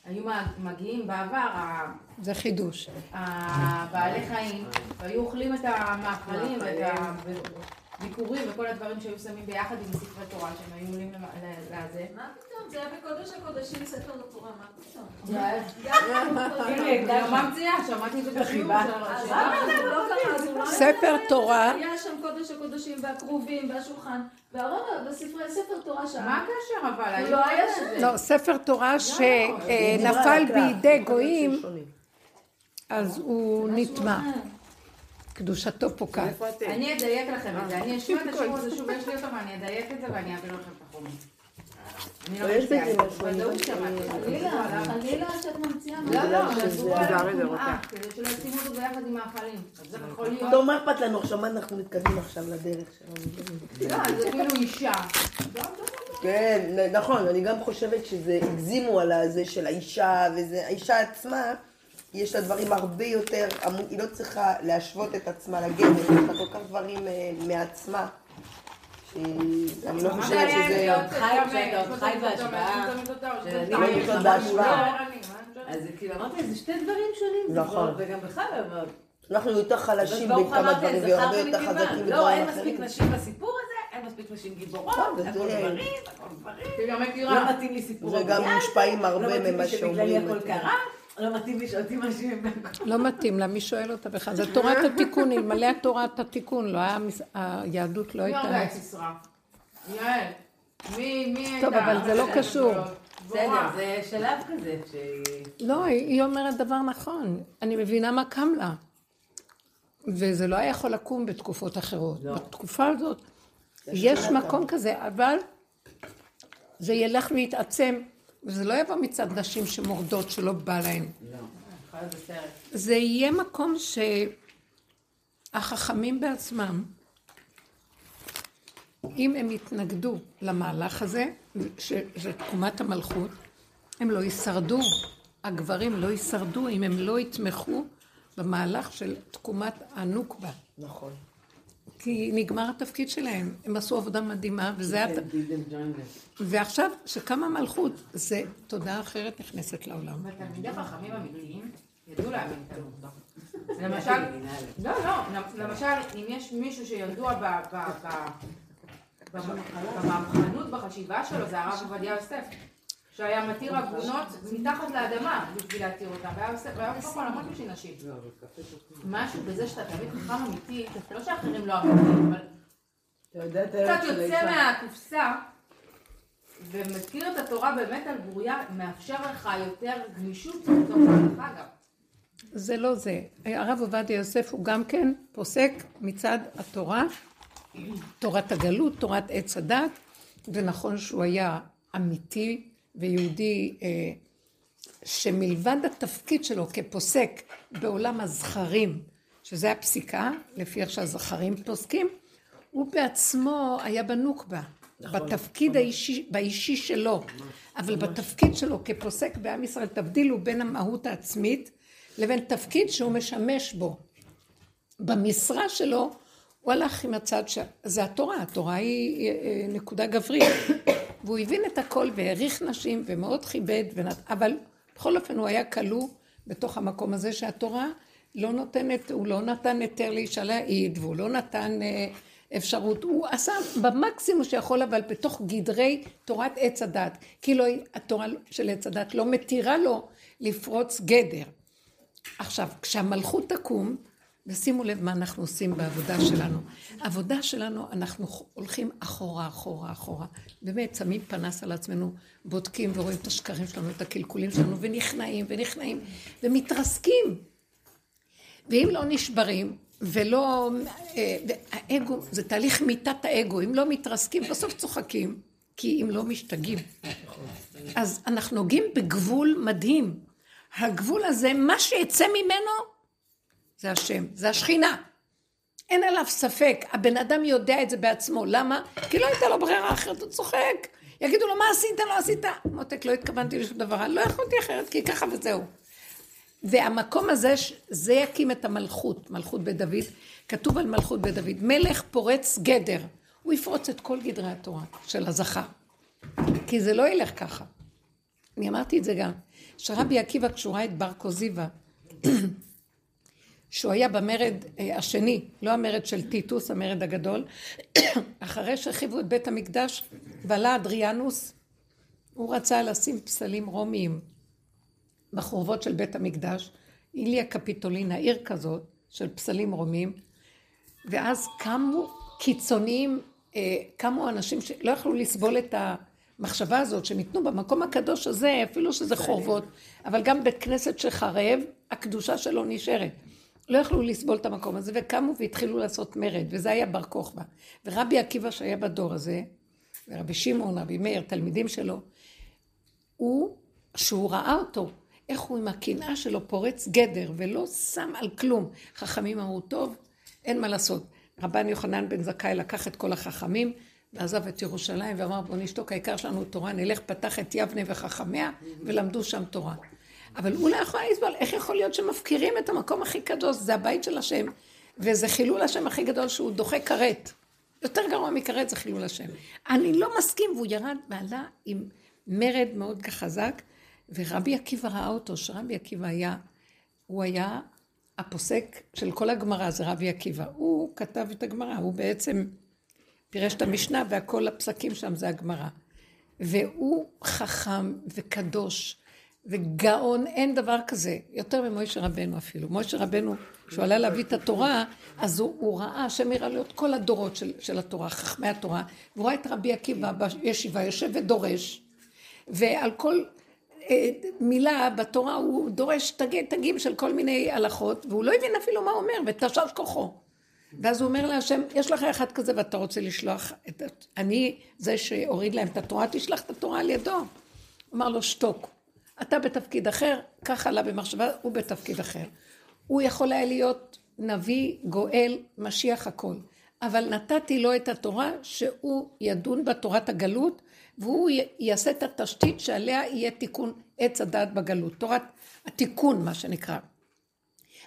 היו מגיעים בעבר זה חידוש. הבעלי חיים, והיו אוכלים את המאכלים ואת הביקורים וכל הדברים שהיו שמים ביחד עם ספרי תורה שהם היו עולים לזה. מה פתאום? זה היה בקודש הקודשים ספר התורה, מה פתאום? גם ממציאה, שמעתי את זה בחיבה. ספר תורה. היה שם קודש הקודשים והקרובים והשולחן, והרוב בספרי ספר תורה שם. מה קשר אבל? לא היה שזה. לא, ספר תורה שנפל בידי גויים. אז הוא נטמע. קדושתו פוקעת. אני אדייק לכם את זה. אני אשמע את השיעור הזה שוב, יש לי אותו, ואני אדייק את זה, ואני אביא לכם את החומר. אני לא אשמע את זה. בדעות שמעתי. חלילה, חלילה שאת ממציאה. לא, לא, נעזרו עליו תומעה, כדי שלא ישימו אותו ביחד עם האכלים. זה יכול להיות. טוב, מה אכפת לנו עכשיו? מה אנחנו מתקדמים עכשיו לדרך שלנו? לא, זה כאילו אישה. כן, נכון. אני גם חושבת שזה הגזימו על הזה של האישה, והאישה עצמה. יש לה דברים הרבה יותר, היא לא צריכה להשוות את עצמה לגבר, יש לה כל כך דברים מעצמה, שאני לא חושבת שזה... עוד חי בהשוואה, שאני לא בהשוואה. אז כאילו אמרתי, זה שתי דברים שונים, וגם בכלל אמרת. אנחנו יותר חלשים בכמה דברים, והרבה יותר חזקים בדברים אחרים. לא, אין מספיק נשים בסיפור הזה, אין מספיק נשים גיבורות, הכל גברים, הכל גברים. לא מתאים לי סיפור הגיעה, לא מתאים לי שבגללי הכל קרה. לא מתאים לי שאותי משהו ממקום. לא מתאים לה, מי שואל אותה בכלל. זה תורת התיקון, אלמלא התורת התיקון, לא היה, היהדות לא הייתה... מי הרגע תשרה? יעל, מי הייתה? טוב, אבל זה לא קשור. בסדר, זה שלב כזה שהיא... לא, היא אומרת דבר נכון. אני מבינה מה קם לה. וזה לא היה יכול לקום בתקופות אחרות. בתקופה הזאת יש מקום כזה, אבל זה ילך ויתעצם. וזה לא יבוא מצד נשים שמורדות, שלא בא להן. לא. זה יהיה מקום שהחכמים בעצמם, אם הם יתנגדו למהלך הזה, של תקומת המלכות, הם לא יישרדו, הגברים לא יישרדו, אם הם לא יתמכו במהלך של תקומת הנוקבה. נכון. כי נגמר התפקיד שלהם, הם עשו עבודה מדהימה, וזה... ועכשיו, שכמה מלכות, זה תודה אחרת נכנסת לעולם. ותלמידי חכמים אמיתיים ידעו להאמין את המובדות. למשל, לא, לא, למשל, אם יש מישהו שידוע במהפכנות, בחשיבה שלו, זה הרב עובדיה יוסף, שהיה מתיר עגונות מתחת לאדמה בשביל להתיר אותם, והיה בסוף עולמות בשביל נשים. משהו בזה שאתה תמיד חכם אמיתי, לא שאחרים לא אמיתיים, אבל קצת יוצא מהקופסה ומכיר את התורה באמת על בוריה, מאפשר לך יותר גמישות בתוך שלך גם. זה לא זה. הרב עובדיה יוסף הוא גם כן פוסק מצד התורה, תורת הגלות, תורת עץ הדת, ונכון שהוא היה אמיתי, ויהודי שמלבד התפקיד שלו כפוסק בעולם הזכרים, שזה הפסיקה, לפי איך שהזכרים פוסקים, הוא בעצמו היה בנוקבה, בתפקיד האישי, באישי שלו, אבל בתפקיד שלו כפוסק בעם ישראל, תבדילו בין המהות העצמית לבין תפקיד שהוא משמש בו. במשרה שלו הוא הלך עם הצד, זה התורה, התורה היא נקודה גברית. והוא הבין את הכל והעריך נשים ומאוד כיבד, אבל בכל אופן הוא היה כלוא בתוך המקום הזה שהתורה לא נותנת, הוא לא נתן היתר לאישה להעיד, והוא לא נתן אפשרות, הוא עשה במקסימום שיכול, אבל בתוך גדרי תורת עץ הדת, כי התורה של עץ הדת לא מתירה לו לפרוץ גדר. עכשיו, כשהמלכות תקום, ושימו לב מה אנחנו עושים בעבודה שלנו. העבודה שלנו, אנחנו הולכים אחורה, אחורה, אחורה. באמת, שמים פנס על עצמנו, בודקים ורואים את השקרים שלנו, את הקלקולים שלנו, ונכנעים, ונכנעים, ומתרסקים. ואם לא נשברים, ולא... האגו, זה תהליך מיטת האגו. אם לא מתרסקים, בסוף צוחקים, כי אם לא משתגעים. אז אנחנו נוגעים בגבול מדהים. הגבול הזה, מה שיצא ממנו, זה השם, זה השכינה. אין עליו ספק, הבן אדם יודע את זה בעצמו. למה? כי לא הייתה לו ברירה אחרת, הוא צוחק. יגידו לו, מה עשית, לא עשית? מותק, לא התכוונתי לשום דבר, לא יכולתי אחרת, כי ככה וזהו. והמקום הזה, זה יקים את המלכות, מלכות בית דוד. כתוב על מלכות בית דוד, מלך פורץ גדר. הוא יפרוץ את כל גדרי התורה של הזכר. כי זה לא ילך ככה. אני אמרתי את זה גם. שרבי עקיבא קשורה את בר קוזיבה. שהוא היה במרד השני, לא המרד של טיטוס, המרד הגדול, אחרי שחיבו את בית המקדש, ועלה אדריאנוס, הוא רצה לשים פסלים רומיים בחורבות של בית המקדש, איליה קפיטולין, העיר כזאת, של פסלים רומיים, ואז קמו קיצוניים, קמו אנשים שלא יכלו לסבול את המחשבה הזאת, שניתנו במקום הקדוש הזה, אפילו שזה חורבות, אבל גם בית כנסת שחרב, הקדושה שלו נשארת. לא יכלו לסבול את המקום הזה, וקמו והתחילו לעשות מרד, וזה היה בר כוכבא. ורבי עקיבא שהיה בדור הזה, ורבי שמעון, רבי מאיר, תלמידים שלו, הוא, שהוא ראה אותו, איך הוא עם הקנאה שלו פורץ גדר, ולא שם על כלום. חכמים אמרו, טוב, אין מה לעשות. רבן יוחנן בן זכאי לקח את כל החכמים, ועזב את ירושלים, ואמר, בוא נשתוק, העיקר שלנו תורה, נלך פתח את יבנה וחכמיה, ולמדו שם תורה. אבל הוא לא יכול לסבול, איך יכול להיות שמפקירים את המקום הכי קדוש, זה הבית של השם, וזה חילול השם הכי גדול שהוא דוחה קראת. יותר גרוע מקראת זה חילול השם. אני לא מסכים, והוא ירד מעלה עם מרד מאוד חזק, ורבי עקיבא ראה אותו, שרבי עקיבא היה, הוא היה הפוסק של כל הגמרא, זה רבי עקיבא. הוא כתב את הגמרא, הוא בעצם פירש את המשנה, והכל הפסקים שם זה הגמרא. והוא חכם וקדוש, וגאון, אין דבר כזה, יותר ממוישה רבנו אפילו. מוישה רבנו, כשהוא עלה להביא את התורה, אז הוא, הוא ראה, השם יראה לו את כל הדורות של, של התורה, חכמי התורה, והוא ראה את רבי עקיבא בישיבה, יושב ודורש, ועל כל אה, מילה בתורה הוא דורש תג, תגים של כל מיני הלכות, והוא לא הבין אפילו מה הוא אומר, ותשב כוחו. ואז הוא אומר להשם, יש לך אחד כזה ואתה רוצה לשלוח, את, אני זה שהוריד להם את התורה, תשלח את התורה על ידו. הוא אמר לו, שתוק. אתה בתפקיד אחר, כך עלה במחשבה, הוא בתפקיד אחר. הוא יכול היה להיות נביא, גואל, משיח הכל. אבל נתתי לו את התורה שהוא ידון בתורת הגלות, והוא יעשה את התשתית שעליה יהיה תיקון עץ הדעת בגלות. תורת התיקון, מה שנקרא.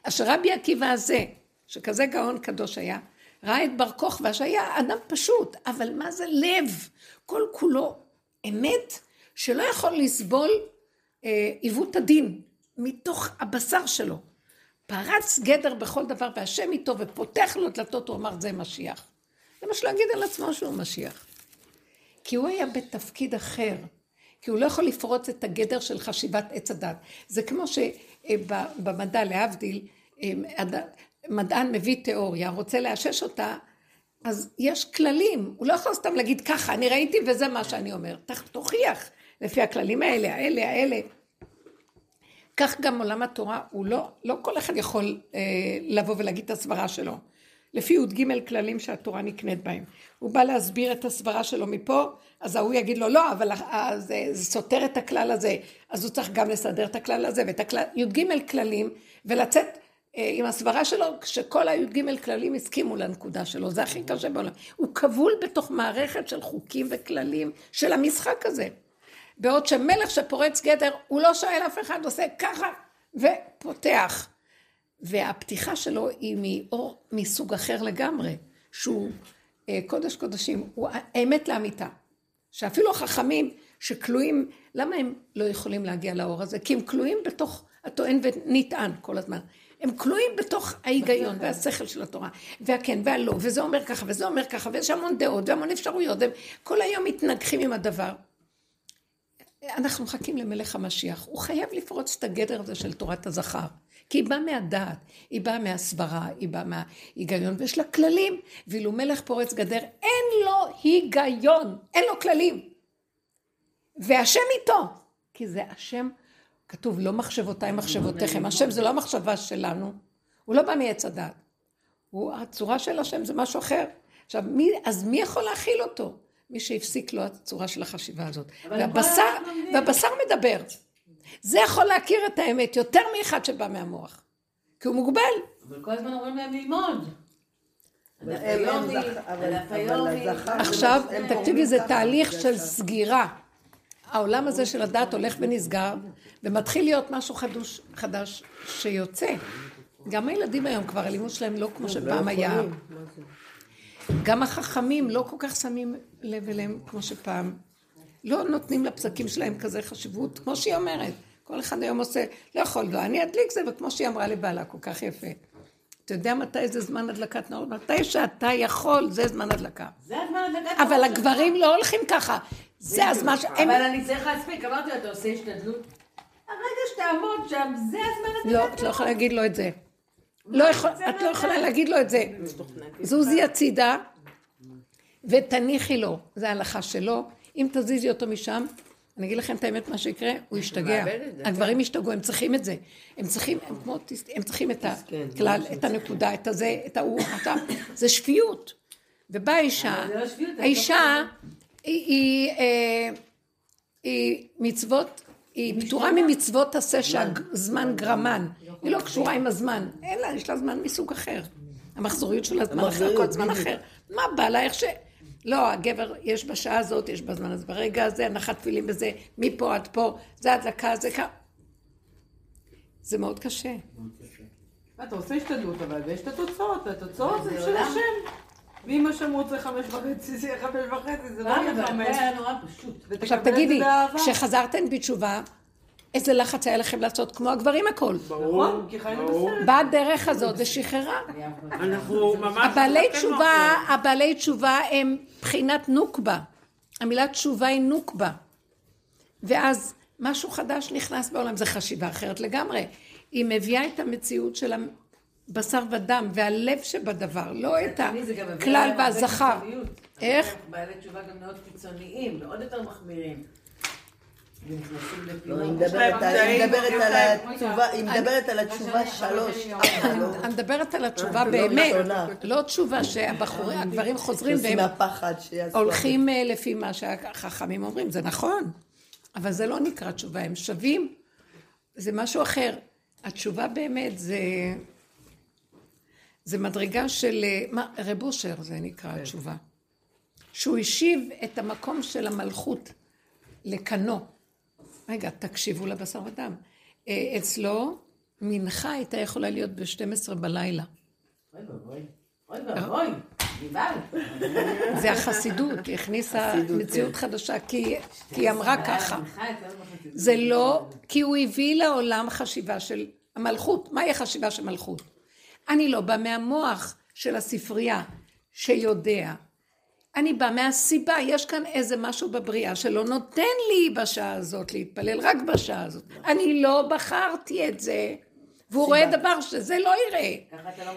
אשר רבי עקיבא הזה, שכזה גאון קדוש היה, ראה את בר כוכבא שהיה אדם פשוט, אבל מה זה לב? כל כולו אמת שלא יכול לסבול עיוות הדין מתוך הבשר שלו, פרץ גדר בכל דבר והשם איתו ופותח לו דלתות, הוא אמר זה משיח. זה מה שלהגיד על עצמו שהוא משיח, כי הוא היה בתפקיד אחר, כי הוא לא יכול לפרוץ את הגדר של חשיבת עץ הדת. זה כמו שבמדע להבדיל, מדען מביא תיאוריה, רוצה לאשש אותה, אז יש כללים, הוא לא יכול סתם להגיד ככה, אני ראיתי וזה מה שאני אומר, תוכיח לפי הכללים האלה, האלה, האלה. כך גם עולם התורה, הוא לא, לא כל אחד יכול אה, לבוא ולהגיד את הסברה שלו. לפי י"ג כללים שהתורה נקנית בהם. הוא בא להסביר את הסברה שלו מפה, אז הוא יגיד לו, לא, אבל אה, זה, זה סותר את הכלל הזה, אז הוא צריך גם לסדר את הכלל הזה, ואת הכלל, י"ג כללים, ולצאת אה, עם הסברה שלו, כשכל ה-י"ג כללים הסכימו לנקודה שלו, זה הכי קשה בעולם. הוא כבול בתוך מערכת של חוקים וכללים של המשחק הזה. בעוד שמלך שפורץ גדר, הוא לא שואל אף אחד, עושה ככה ופותח. והפתיחה שלו היא מאור מסוג אחר לגמרי, שהוא קודש קודשים, הוא האמת לאמיתה. שאפילו החכמים שכלואים, למה הם לא יכולים להגיע לאור הזה? כי הם כלואים בתוך הטוען ונטען כל הזמן. הם כלואים בתוך ההיגיון והשכל של התורה, והכן והלא, וזה אומר ככה וזה אומר ככה, ויש המון דעות והמון אפשרויות, הם כל היום מתנגחים עם הדבר. אנחנו מחכים למלך המשיח, הוא חייב לפרוץ את הגדר הזה של תורת הזכר, כי היא באה מהדעת, היא באה מהסברה, היא באה מההיגיון, ויש לה כללים, ואילו מלך פורץ גדר, אין לו היגיון, אין לו כללים. והשם איתו, כי זה השם, כתוב, לא מחשבותיי מחשבותיכם, השם זה לא המחשבה שלנו, הוא לא בא מעץ הדעת, הוא הצורה של השם, זה משהו אחר. עכשיו, מי, אז מי יכול להכיל אותו? מי שהפסיק לו הצורה של החשיבה הזאת. והבשר, והבשר מדבר. זה יכול להכיר את האמת יותר מאחד שבא מהמוח. כי הוא מוגבל. אבל כל הזמן אומרים להם ללמוד. עכשיו, תקשיבי, זה תהליך של סגירה. העולם הזה של הדעת הולך ונסגר, ומתחיל להיות משהו חדש שיוצא. גם הילדים היום כבר, הלימוד שלהם לא כמו שפעם היה. גם החכמים לא כל כך שמים לב אליהם כמו שפעם. לא נותנים לפסקים שלהם כזה חשיבות, כמו שהיא אומרת. כל אחד היום עושה, לא יכול, לא, אני אדליק זה, וכמו שהיא אמרה לבעלה, כל כך יפה. אתה יודע מתי זה זמן הדלקת נרות? מתי שאתה יכול, זה זמן הדלקה. זה הזמן הדלקת נרות. אבל הגברים לא הולכים ככה. זה הזמן ש... אבל אני צריך להספיק, אמרתי, אתה עושה השתדלות? הרגע שתעמוד שם, זה הזמן הדלקת נרות. לא, את לא יכולה להגיד לו את זה. את לא יכולה להגיד לו את זה. זוזי הצידה ותניחי לו. זו ההלכה שלו. אם תזיזי אותו משם, אני אגיד לכם את האמת מה שיקרה, הוא ישתגע. הגברים ישתגעו, הם צריכים את זה. הם צריכים, הם כמו, הם צריכים את הכלל, את הנקודה, את הזה, את ההוא, אותם. זה שפיות. ובאה אישה, האישה היא מצוות, היא פתורה ממצוות עשה שהזמן גרמן. היא לא קשורה עם הזמן, אלא יש לה זמן מסוג אחר. המחזוריות של הזמן אחר, כל זמן אחר. מה בא לה, איך ש... לא, הגבר יש בשעה הזאת, יש בזמן הזה, ברגע הזה, הנחת תפילים בזה, מפה עד פה, זה הדלקה, זה ככה. זה מאוד קשה. אתה עושה השתדלות, אבל ויש את התוצאות, והתוצאות זה של השם. ואם השם רוצה חמש וחצי, זה יהיה חמש וחצי, זה לא יהיה חמש. זה היה נורא פשוט. עכשיו תגידי, כשחזרתן בתשובה, איזה לחץ היה לכם לעשות, כמו הגברים הכל. ברור, כי חיינו בסרט. באה הדרך הזאת ושחררה. אנחנו ממש... הבעלי תשובה, הבעלי תשובה הם בחינת נוקבה. המילה תשובה היא נוקבה. ואז משהו חדש נכנס בעולם, זה חשיבה אחרת לגמרי. היא מביאה את המציאות של הבשר ודם והלב שבדבר, לא את הכלל והזכר. איך? בעלי תשובה גם מאוד קיצוניים, מאוד יותר מחמירים. אני מדברת על התשובה שלוש. אני מדברת על התשובה באמת, לא תשובה שהבחורים, הגברים חוזרים והם הולכים לפי מה שהחכמים אומרים, זה נכון, אבל זה לא נקרא תשובה, הם שווים, זה משהו אחר. התשובה באמת זה זה מדרגה של רב אושר, זה נקרא התשובה, שהוא השיב את המקום של המלכות לקנו. רגע, תקשיבו לבשר ודם. אצלו, מנחה הייתה יכולה להיות ב-שתים עשרה בלילה. אוי ואבוי. אוי ואבוי. דיבל. זה החסידות, היא הכניסה מציאות חדשה, כי היא אמרה ככה. זה לא, כי הוא הביא לעולם חשיבה של המלכות. מהי החשיבה של מלכות? אני לא בא מהמוח של הספרייה שיודע. אני בא מהסיבה, יש כאן איזה משהו בבריאה שלא נותן לי בשעה הזאת להתפלל, רק בשעה הזאת. אני לא בחרתי את זה, והוא רואה דבר שזה לא יראה.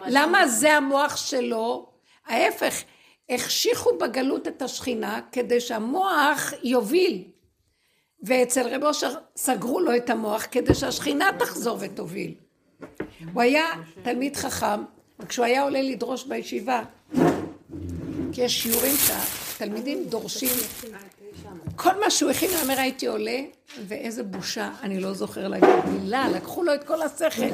למה זה המוח שלו? ההפך, החשיכו בגלות את השכינה כדי שהמוח יוביל. ואצל רב אושר סגרו לו את המוח כדי שהשכינה תחזור ותוביל. הוא היה תלמיד חכם, וכשהוא היה עולה לדרוש בישיבה, כי יש שיעורים שהתלמידים דורשים, כל מה שהוא הכין לאמר הייתי עולה, ואיזה בושה, אני לא זוכר להגיד מילה, לקחו לו את כל השכל,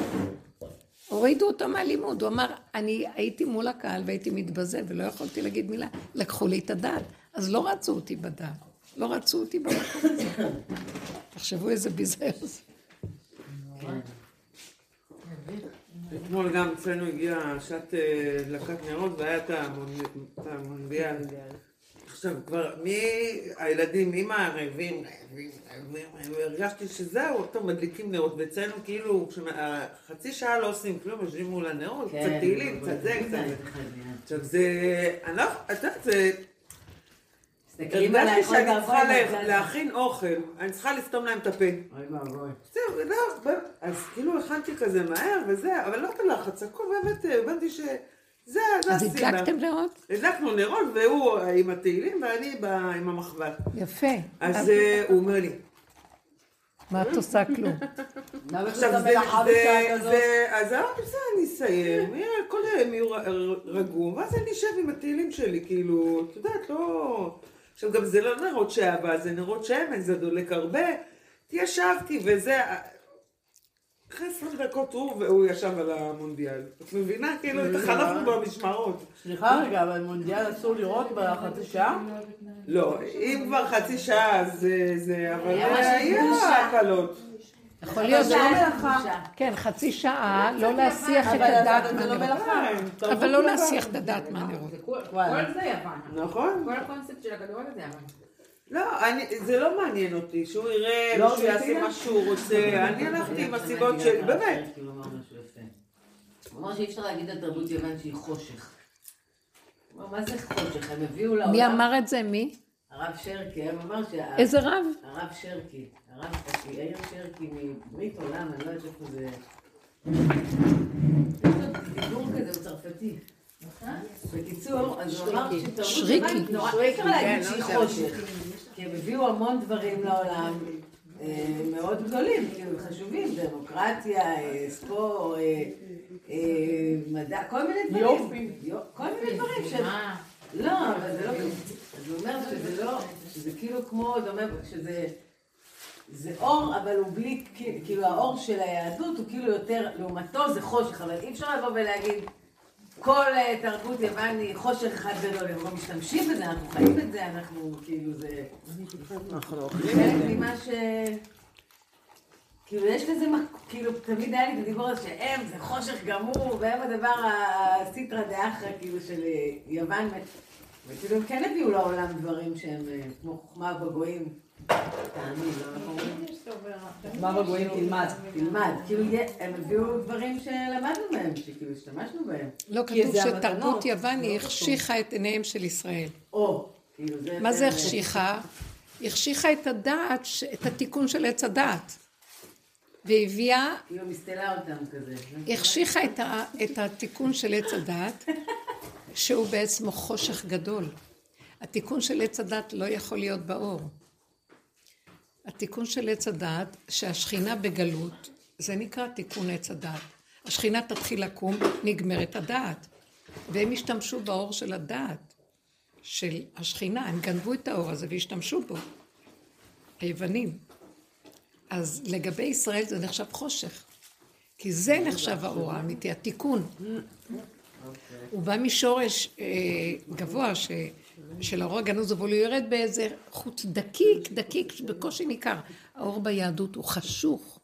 הורידו אותו מהלימוד, הוא אמר, אני הייתי מול הקהל והייתי מתבזה ולא יכולתי להגיד מילה, לקחו לי את הדעת, אז לא רצו אותי בדעת, לא רצו אותי במקום הזה, תחשבו איזה ביזיון. אתמול גם אצלנו הגיעה שעת דלקת נרות והיה את המונדיאל. עכשיו כבר מהילדים, אמא הרעבים, הרגשתי שזהו, אותו מדליקים נרות, ואצלנו כאילו חצי שעה לא עושים כלום, יושבים מול הנרות, קצת תהילים, קצת זה, קצת זה. עכשיו זה, אני לא, את יודעת, זה הרגשתי שאני צריכה להכין אוכל, אני צריכה לסתום להם את הפה. זהו, לא, אז כאילו הכנתי כזה מהר וזה, אבל לא בלחץ, הכל באמת, הבנתי ש... זה, זה אז הסיבה. הדלקתם נרות? הדלקנו נרות, והוא עם התהילים ואני בא, עם המחבל. יפה. אז הוא אומר לי. מה את עושה כלום? עכשיו זה, אז אמרתי, בסדר, אני אסיים, כל הם יהיו רגום, ואז אני אשב עם התהילים שלי, כאילו, את יודעת, לא... עכשיו גם זה לא נרות שעבה, זה נרות שמן, זה דולק הרבה, ישבתי וזה... אחרי עשרים דקות הוא, והוא ישב על המונדיאל. את מבינה? כאילו, התחלפנו במשמרות. סליחה רגע, אבל מונדיאל אסור לראות בחצי שעה? לא, אם כבר חצי שעה, אז זה... אבל היה הקלות. יכול להיות, זה לא מלאכה. כן, חצי שעה, לא להסיח את הדעת מהנרות. אבל לא להסיח את הדעת מהנרות. כל זה יוון. נכון. כל הקונספט של הכדורות הזה יוון. לא, אני, זה לא מעניין אותי, שהוא יראה, לא, שהוא יעשה מה שהוא רוצה, אני הלכתי עם הסיבות שלי, באמת. הוא אמר שאי אפשר להגיד על תרבות יוון שהיא חושך. הוא אמר, מה זה חושך? הם הביאו לעולם. מי אמר את זה? מי? הרב שרקי, הם אמר שה... איזה רב? הרב שרקי, הרב שרקי, העיר שרקי מברית עולם, אני לא יודעת איפה זה... יש לו דיבור כזה, הוא צרפתי. בקיצור, אז הוא אמר שתרבות יוון נורא אפשר להגיד שהיא חושך, כי הם הביאו המון דברים לעולם מאוד גדולים, כי הם חשובים, דמוקרטיה, ספורט, מדע, כל מיני דברים, כל מיני דברים ש... לא, אבל זה לא... אז הוא אומר שזה לא, שזה כאילו כמו, שזה... זה אור, אבל הוא בלי, כאילו האור של היהדות הוא כאילו יותר, לעומתו זה חושך, אבל אי אפשר לבוא ולהגיד כל תרבות יוון היא חושך אחד גדול, אנחנו משתמשים בזה, אנחנו חיים את זה, אנחנו כאילו זה... אנחנו אוכלים את זה. חלק ממה ש... כאילו יש לזה, כאילו תמיד היה לי בדיבור הזה שהם, זה חושך גמור, והם הדבר הסיטרא דאחרא כאילו של יוון, וכאילו הם כן הביאו לעולם דברים שהם כמו חוכמה בגויים. תאמין, לא אומרים? חוכמה בגויים תלמד. תלמד, כאילו הם הביאו דברים שלמדנו מהם, שכאילו השתמשנו בהם. לא כתוב שתרבות יוון היא החשיכה את עיניהם של ישראל. או, כאילו זה... מה זה החשיכה? היא החשיכה את הדעת, את התיקון של עץ הדעת. והביאה... היא מסתלה אותם כזה. היא החשיכה את התיקון של עץ הדעת, שהוא בעצמו חושך גדול. התיקון של עץ הדעת לא יכול להיות באור. התיקון של עץ הדעת, שהשכינה בגלות, זה נקרא תיקון עץ הדעת. השכינה תתחיל לקום, נגמרת הדעת. והם השתמשו באור של הדעת, של השכינה. הם גנבו את האור הזה והשתמשו בו. היוונים. אז לגבי ישראל זה נחשב חושך. כי זה נחשב האור האמיתי, התיקון. הוא בא משורש גבוה ש... של האור הגנוז, אבל הוא ירד באיזה חוט דקיק, דקיק, בקושי ניכר. האור ביהדות הוא חשוך,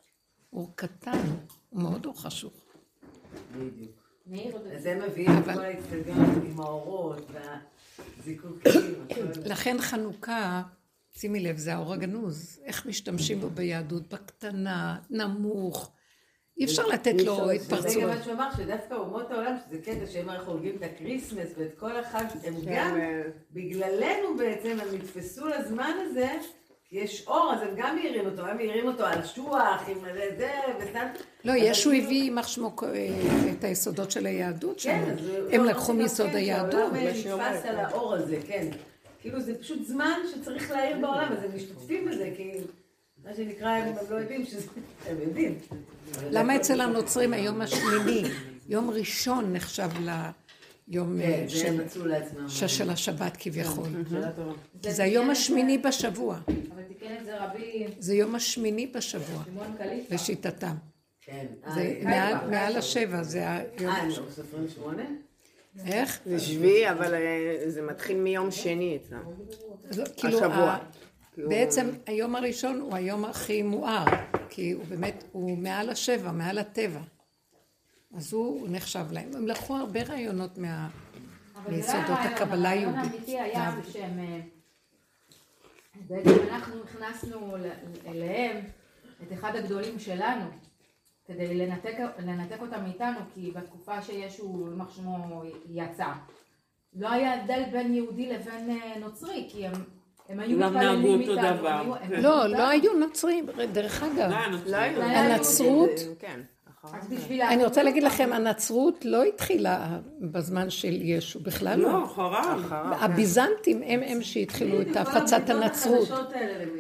הוא קטן, הוא מאוד אור חשוך. בדיוק. זה מביא את כל ההצטגנות עם האורות והזיקוקים. לכן חנוכה, שימי לב, זה האור הגנוז. איך משתמשים בו ביהדות? בקטנה, נמוך. אי אפשר לתת לו התפרצות. זה גם מה שאמר שדווקא אומות העולם, שזה קטע שהם חוגגים את הקריסמס ואת כל החג, הם גם בגללנו בעצם, הם נתפסו לזמן הזה, כי יש אור, אז הם גם מאירים אותו, הם מאירים אותו על שוח, עם זה וסתם. לא, ישו הביא עם שמו את היסודות של היהדות שלנו. הם לקחו מיסוד היהדות. העולם נתפס על האור הזה, כן. כאילו זה פשוט זמן שצריך להאיר בעולם, אז הם משתתפים בזה, כי... מה שנקרא, הם לא יודעים שזה... הם יודעים. למה אצל הנוצרים היום השמיני, יום ראשון נחשב ליום של השבת כביכול. זה היום השמיני בשבוע. אבל תיקן את זה רבי... זה יום השמיני בשבוע, לשיטתם. כן. זה מעל השבע, זה היום... אה, לא, סופרים שמונה? איך? זה שביעי, אבל זה מתחיל מיום שני אצלם. השבוע. בעצם היום הראשון הוא היום הכי מואר, כי הוא באמת, הוא מעל השבע, מעל הטבע. אז הוא נחשב להם. הם לקחו הרבה רעיונות מיסודות הקבלה היהודית. אבל האמיתי היה זה שהם, בעצם אנחנו הכנסנו אליהם את אחד הגדולים שלנו, כדי לנתק אותם מאיתנו, כי בתקופה שישו, מה שמו, יצא. לא היה הבדל בין יהודי לבין נוצרי, כי הם... הם היו מתפללים איתנו. לא, לא היו נוצרים, דרך אגב. הנצרות, אני רוצה להגיד לכם, הנצרות לא התחילה בזמן של ישו, בכלל לא. לא, אחריו. הביזנטים הם הם שהתחילו את הפצת הנצרות.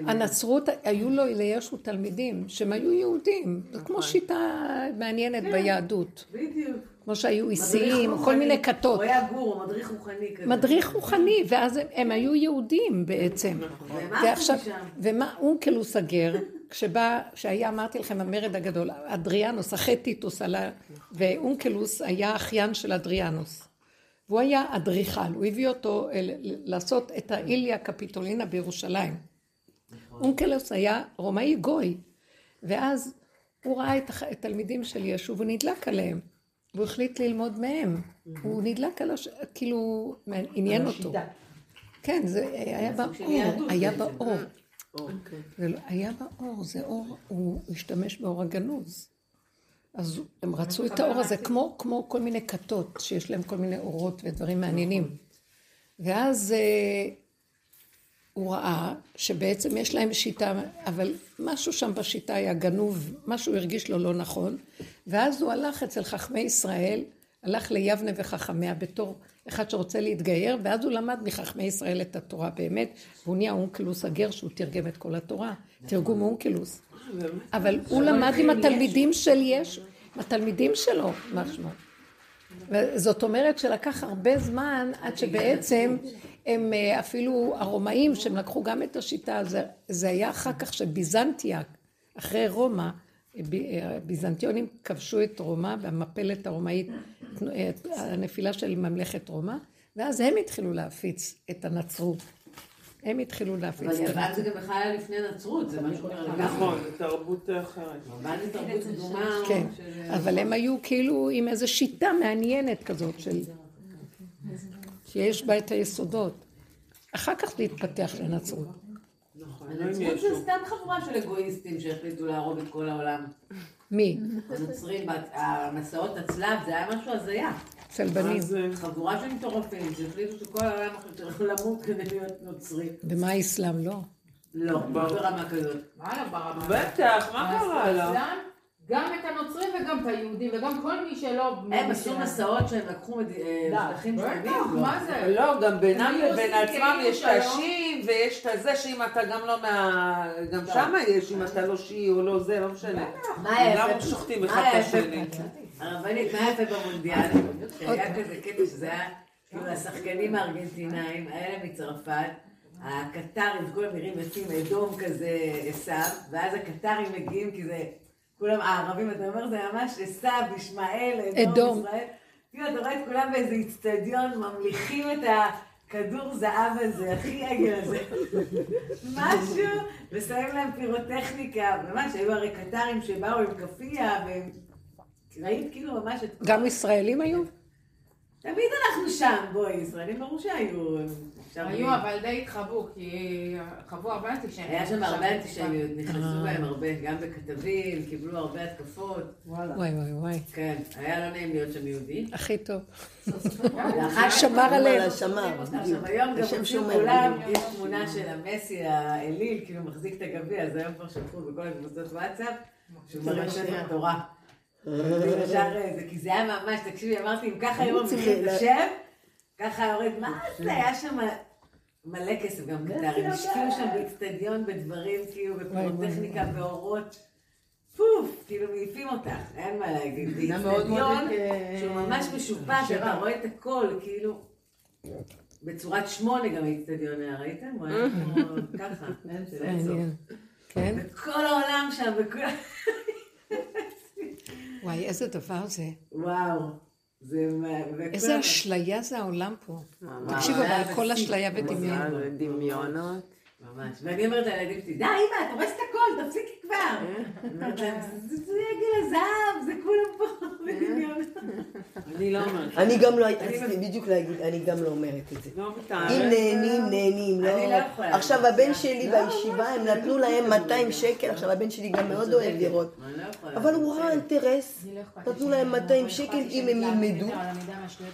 הנצרות, היו לו לישו תלמידים, שהם היו יהודים. זה כמו שיטה מעניינת ביהדות. בדיוק. כמו שהיו איסיים, כל מיני כתות. הוא היה גור, מדריך רוחני כזה. מדריך רוחני, ואז הם היו יהודים בעצם. ומה אונקלוס סגר, כשהיה, אמרתי לכם, המרד הגדול, אדריאנוס, אחרי טיטוס עלה, ואונקלוס היה אחיין של אדריאנוס. והוא היה אדריכל, הוא הביא אותו לעשות את האיליה קפיטולינה בירושלים. אונקלוס היה רומאי גוי, ואז הוא ראה את התלמידים של ישו, והוא נדלק עליהם. והוא החליט ללמוד מהם, הוא נדלק על הש... כאילו, עניין אותו. כן, זה היה באור, היה באור. היה באור, זה אור, הוא השתמש באור הגנוז. אז הם רצו את האור הזה, כמו כל מיני כתות, שיש להם כל מיני אורות ודברים מעניינים. ואז הוא ראה שבעצם יש להם שיטה, אבל משהו שם בשיטה היה גנוב, משהו הרגיש לו לא נכון, ואז הוא הלך אצל חכמי ישראל, הלך ליבנה וחכמיה בתור אחד שרוצה להתגייר, ואז הוא למד מחכמי ישראל את התורה באמת, והוא נהיה אונקלוס הגר שהוא תרגם את כל התורה, תרגום אונקלוס. אבל הוא למד עם התלמידים של ישו, התלמידים שלו משהו. וזאת אומרת שלקח הרבה זמן עד שבעצם הם אפילו הרומאים שהם לקחו גם את השיטה, זה היה אחר כך שביזנטיה, אחרי רומא, הביזנטיונים כבשו את רומא והמפלת הרומאית, הנפילה של ממלכת רומא, ואז הם התחילו להפיץ את הנצרות. הם התחילו להפיץ את הנצרות. אבל זה גם בכלל לפני נצרות, זה משהו נראה. נכון, תרבות אחרת. זה תרבות דומה. כן, אבל הם היו כאילו עם איזו שיטה מעניינת כזאת, שיש בה את היסודות. אחר כך להתפתח לנצרות. הנצרות זה סתם חבורה של אגואיסטים שהחליטו להרוג את כל העולם. מי? הנוצרים, המסעות הצלב, זה היה משהו הזיה. צלבנים. חבורה של מטורפים שהחליטו שכל העולם החליטו למות כדי להיות נוצרים. ומה האסלאם? לא. לא, ברמה כזאת. מה ברמה? בטח, מה קרה לה? גם את הנוצרים וגם את היהודים וגם כל מי שלא... הם עשו מסעות שהם לקחו שטחים שלמים. מה זה? לא, גם בינם לבין עצמם יש את השיעים ויש את זה שאם אתה גם לא מה... גם שם יש, אם אתה לא שיעי או לא זה, לא משנה. מה יפה? גם שוחטים אחד את השני. הרבנית, מה יפה במונדיאל? היה כזה קטע שזה היה... כאילו השחקנים הארגנטינאים, האלה מצרפת, הקטרים, כל המירים יוצאים אדום כזה עשיו, ואז הקטרים מגיעים כי זה... כולם הערבים, אתה אומר, זה ממש עשיו, ישמעאל, אדום, ישראל. כאילו, אתה רואה את כולם באיזה אצטדיון, ממליכים את הכדור זהב הזה, הכי עגל הזה. משהו, ושמים להם פירוטכניקה, ממש, היו הרי קטרים שבאו עם קפייה, והם ראית כאילו ממש... גם ישראלים היו? תמיד אנחנו שם, בואי, ישראלים ברור שהיו... היו, אבל די התחבו, כי חבו הרבה אנטישמיות. היה שם הרבה אנטישמיות, נכנסו בהם הרבה, גם בכתבים, קיבלו הרבה התקפות. וואלה. וואי, וואי, וואי. כן, היה לא נעים להיות שם יהודי. הכי טוב. שמר עליהם. שמר. עכשיו, היום גם עושים כולם, יש תמונה של המסי האליל, כאילו מחזיק את הגבי, אז היום כבר שלחו בכל הקבוצות וואטסאפ, שהוא מראה שם התורה. כי זה היה ממש, תקשיבי, אמרתי, אם ככה היום מתחיל את השם, ככה יורד, מה זה? היה שם מלא כסף גם קטרים, השקיעו שם באצטדיון בדברים, כאילו, בפרוטכניקה, באורות, פוף, כאילו מעיפים אותך, אין מה להגיד, באצטדיון שהוא ממש משופש, אתה רואה את הכל, כאילו, בצורת שמונה גם האצטדיון היה, ראיתם? הוא היה כמו ככה, זה עצוב. וכל העולם שם, וכולם... וואי, איזה דבר זה. וואו. איזה אשליה זה העולם פה. תקשיבו, אבל כל אשליה ודמיון. דמיונות. ממש. ואני אומרת לילדים, תדע, אימא, אתה רואה את הכל, תפסיקי כבר. זה עגל הזהב, זה כולם פה. בדמיון. אני לא אומרת. אני גם לא, רציתי בדיוק להגיד, אני גם לא אומרת את זה. אם נהנים, נהנים, לא. עכשיו הבן שלי בישיבה, הם נתנו להם מאתיים שקל, עכשיו הבן שלי גם מאוד אוהב לראות. אבל הוא ראה אינטרס, נתנו להם מאתיים שקל אם הם ילמדו.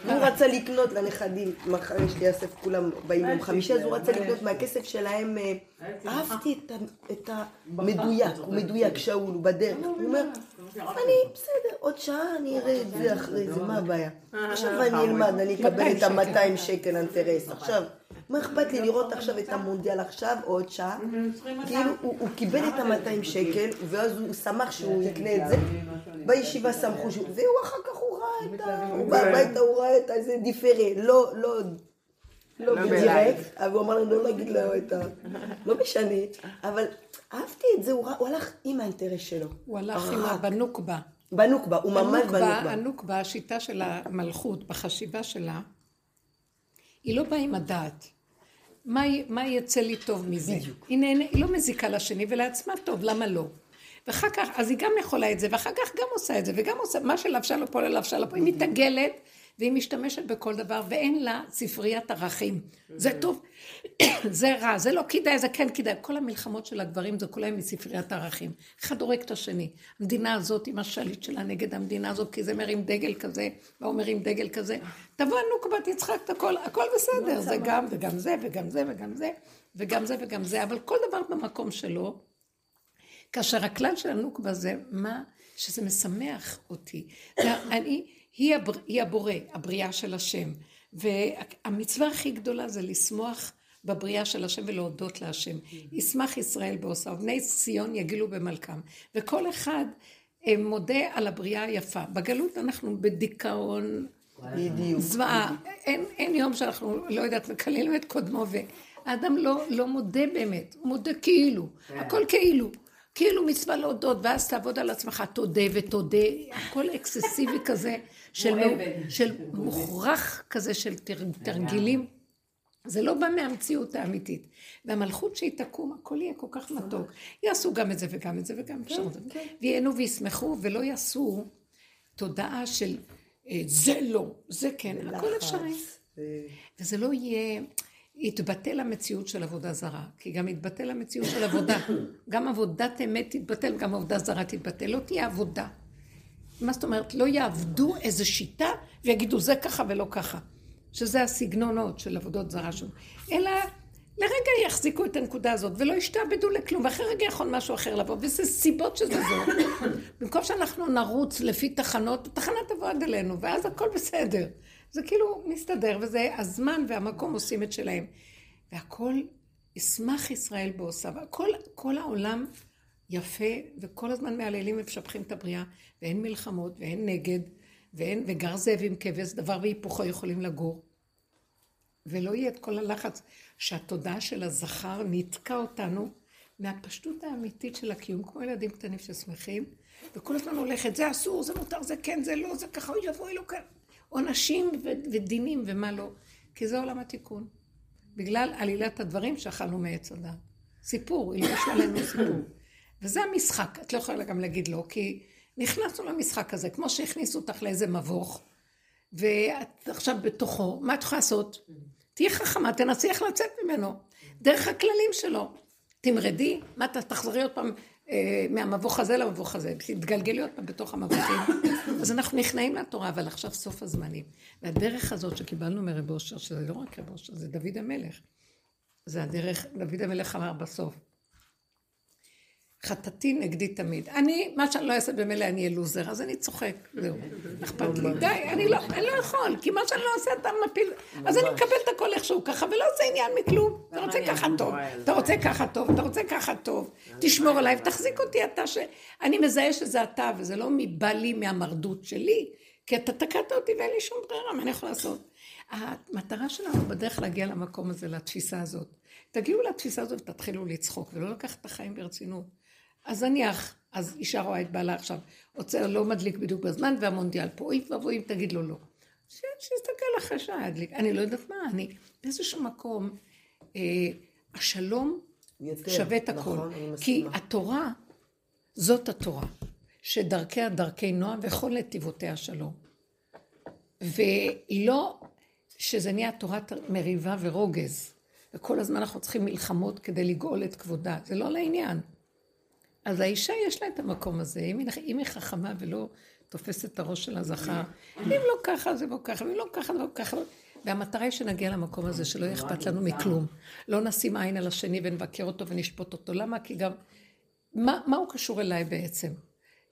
הוא רצה לקנות לנכדים, מחר יש לי אסף, כולם באים עם חמישה, אז הוא רצה לקנות מהכסף שלהם. אהבתי את המדויק, הוא מדויק, שאול, הוא בדרך. הוא אומר, אני בסדר, עוד שעה אני אראה את זה אחרי זה, מה הבעיה? עכשיו אני אלמד, אני אקבל את ה-מאתיים שקל אינטרס. עכשיו, מה אכפת לי לראות עכשיו את המונדיאל עכשיו או עוד שעה? כאילו, הוא קיבל את ה-מאתיים שקל, ואז הוא שמח שהוא יקנה את זה. בישיבה שמחו שהוא, והוא אחר כך הוא ראה את ה... הוא בא הביתה, הוא ראה את איזה דיפרי, לא, לא... לא בדירקט, אבל הוא אמר לנו לא להגיד לו את ה... לא משנה, אבל אהבתי את זה, הוא הלך עם האינטרס שלו. הוא הלך עם בנוקבה. בנוקבה, הוא ממש בנוקבה. הנוקבה, השיטה של המלכות, בחשיבה שלה, היא לא באה עם הדעת. מה יצא לי טוב מזה? היא לא מזיקה לשני ולעצמה טוב, למה לא? ואחר כך, אז היא גם יכולה את זה, ואחר כך גם עושה את זה, וגם עושה, מה שלבשה לו פה, לבשה לו פה, היא מתעגלת, והיא משתמשת בכל דבר, ואין לה ספריית ערכים. זה טוב, זה רע, זה לא כדאי, זה כן כדאי. כל המלחמות של הגברים, זה כולם מספריית ערכים. אחד הורג את השני. המדינה הזאת עם השליט שלה נגד המדינה הזאת, כי זה מרים דגל כזה, ואומרים דגל כזה. תבוא הנוקבה, תצחק את הכל, הכל בסדר. זה גם וגם זה וגם זה וגם זה, וגם זה וגם זה, אבל כל דבר במקום שלו, כאשר הכלל של הנוקבה זה מה שזה משמח אותי. אני... היא הבורא, הבריאה של השם, והמצווה הכי גדולה זה לשמוח בבריאה של השם ולהודות להשם. ישמח ישראל בעושה, ובני ציון יגילו במלכם, וכל אחד מודה על הבריאה היפה. בגלות אנחנו בדיכאון, זוועה, אין, אין יום שאנחנו לא יודעת, מקללים את קודמו, והאדם לא, לא מודה באמת, הוא מודה כאילו, הכל כאילו. כאילו מצווה להודות, ואז תעבוד על עצמך, תודה ותודה, הכל אקססיבי כזה, של מוכרח כזה, של תרגילים, זה לא בא מהמציאות האמיתית. והמלכות שהיא תקום, הכל יהיה כל כך מתוק, יעשו גם את זה וגם את זה וגם אפשר את זה, ויהנו וישמחו ולא יעשו תודעה של זה לא, זה כן, הכל אפשרי. וזה לא יהיה... יתבטל המציאות של עבודה זרה, כי גם יתבטל המציאות של עבודה, גם עבודת אמת תתבטל, גם עבודה זרה תתבטל, לא תהיה עבודה. מה זאת אומרת? לא יעבדו איזו שיטה ויגידו זה ככה ולא ככה, שזה הסגנונות של עבודות זרה שלנו, אלא לרגע יחזיקו את הנקודה הזאת ולא ישתעבדו לכלום, ואחרי רגע יכול משהו אחר לבוא, וזה סיבות שזה זאת. במקום שאנחנו נרוץ לפי תחנות, התחנה תבוא עד אלינו, ואז הכל בסדר. זה כאילו מסתדר, וזה הזמן והמקום עושים את שלהם. והכל, ישמח ישראל בעושה, וכל, כל העולם יפה, וכל הזמן מעללים ופשפחים את הבריאה, ואין מלחמות, ואין נגד, ואין, וגר זאבים כבש, דבר והיפוכו יכולים לגור. ולא יהיה את כל הלחץ שהתודעה של הזכר נתקע אותנו מהפשטות האמיתית של הקיום, כמו ילדים קטנים ששמחים, וכל הזמן הולכת, זה אסור, זה מותר, זה כן, זה לא, זה ככה, הוא יבוא אלו כאן. עונשים ודינים ומה לא, כי זה עולם התיקון. בגלל עלילת הדברים שאכלנו מעץ הדעת. סיפור, ילבשו עלינו סיפור. וזה המשחק, את לא יכולה גם להגיד לא, כי נכנסנו למשחק הזה, כמו שהכניסו אותך לאיזה מבוך, ואת עכשיו בתוכו, מה את יכולה לעשות? תהיה חכמה, תנסי איך לצאת ממנו, דרך הכללים שלו. תמרדי, מה תחזרי עוד פעם מהמבוך הזה למבוך הזה, תתגלגלי עוד פעם בתוך המבוכים. אז אנחנו נכנעים לתורה, אבל עכשיו סוף הזמנים. והדרך הזאת שקיבלנו מרב אושר, שזה לא רק רב אושר, זה דוד המלך. זה הדרך, דוד המלך אמר בסוף. חטאתי נגדי תמיד. אני, מה שאני לא אעשה במילא, אני אלוזר, אז אני צוחק. זהו, אכפת לי. די, אני לא, אני לא יכול, כי מה שאני לא עושה, אתה מפיל... אז אני מקבל את הכל איכשהו ככה, ולא עושה עניין מכלום. אתה רוצה ככה טוב, אתה רוצה ככה טוב, אתה רוצה ככה טוב. תשמור עליי, תחזיק אותי, אתה ש... אני מזהה שזה אתה, וזה לא מבא לי מהמרדות שלי, כי אתה תקעת אותי ואין לי שום ברירה, מה אני יכול לעשות? המטרה שלנו בדרך להגיע למקום הזה, לתפיסה הזאת. תגיעו לתפיסה הזאת ותתחילו לצחוק, ולא לקחת החיים ברצינות. אז נניח, אז אישה רואה את בעלה עכשיו, עוצר לא מדליק בדיוק בזמן, והמונדיאל פה, אוי ואבוי, אם תגיד לו לא. שיסתכל אחרי שעה, אני לא יודעת מה, אני באיזשהו מקום, אה, השלום יותר, שווה את הכל. נכון, כי מסתמה. התורה, זאת התורה. שדרכיה דרכי נועם וכל נתיבותיה שלום. ולא שזה נהיה תורת מריבה ורוגז, וכל הזמן אנחנו צריכים מלחמות כדי לגאול את כבודה, זה לא לעניין. אז האישה יש לה את המקום הזה, אם היא, אם היא חכמה ולא תופסת את הראש של הזכר, אם לא ככה זה לא ככה, אם לא ככה זה לא ככה, והמטרה היא שנגיע למקום הזה שלא יחפת לנו מכלום, לא נשים עין על השני ונבקר אותו ונשפוט אותו, למה? כי גם, מה, מה הוא קשור אליי בעצם?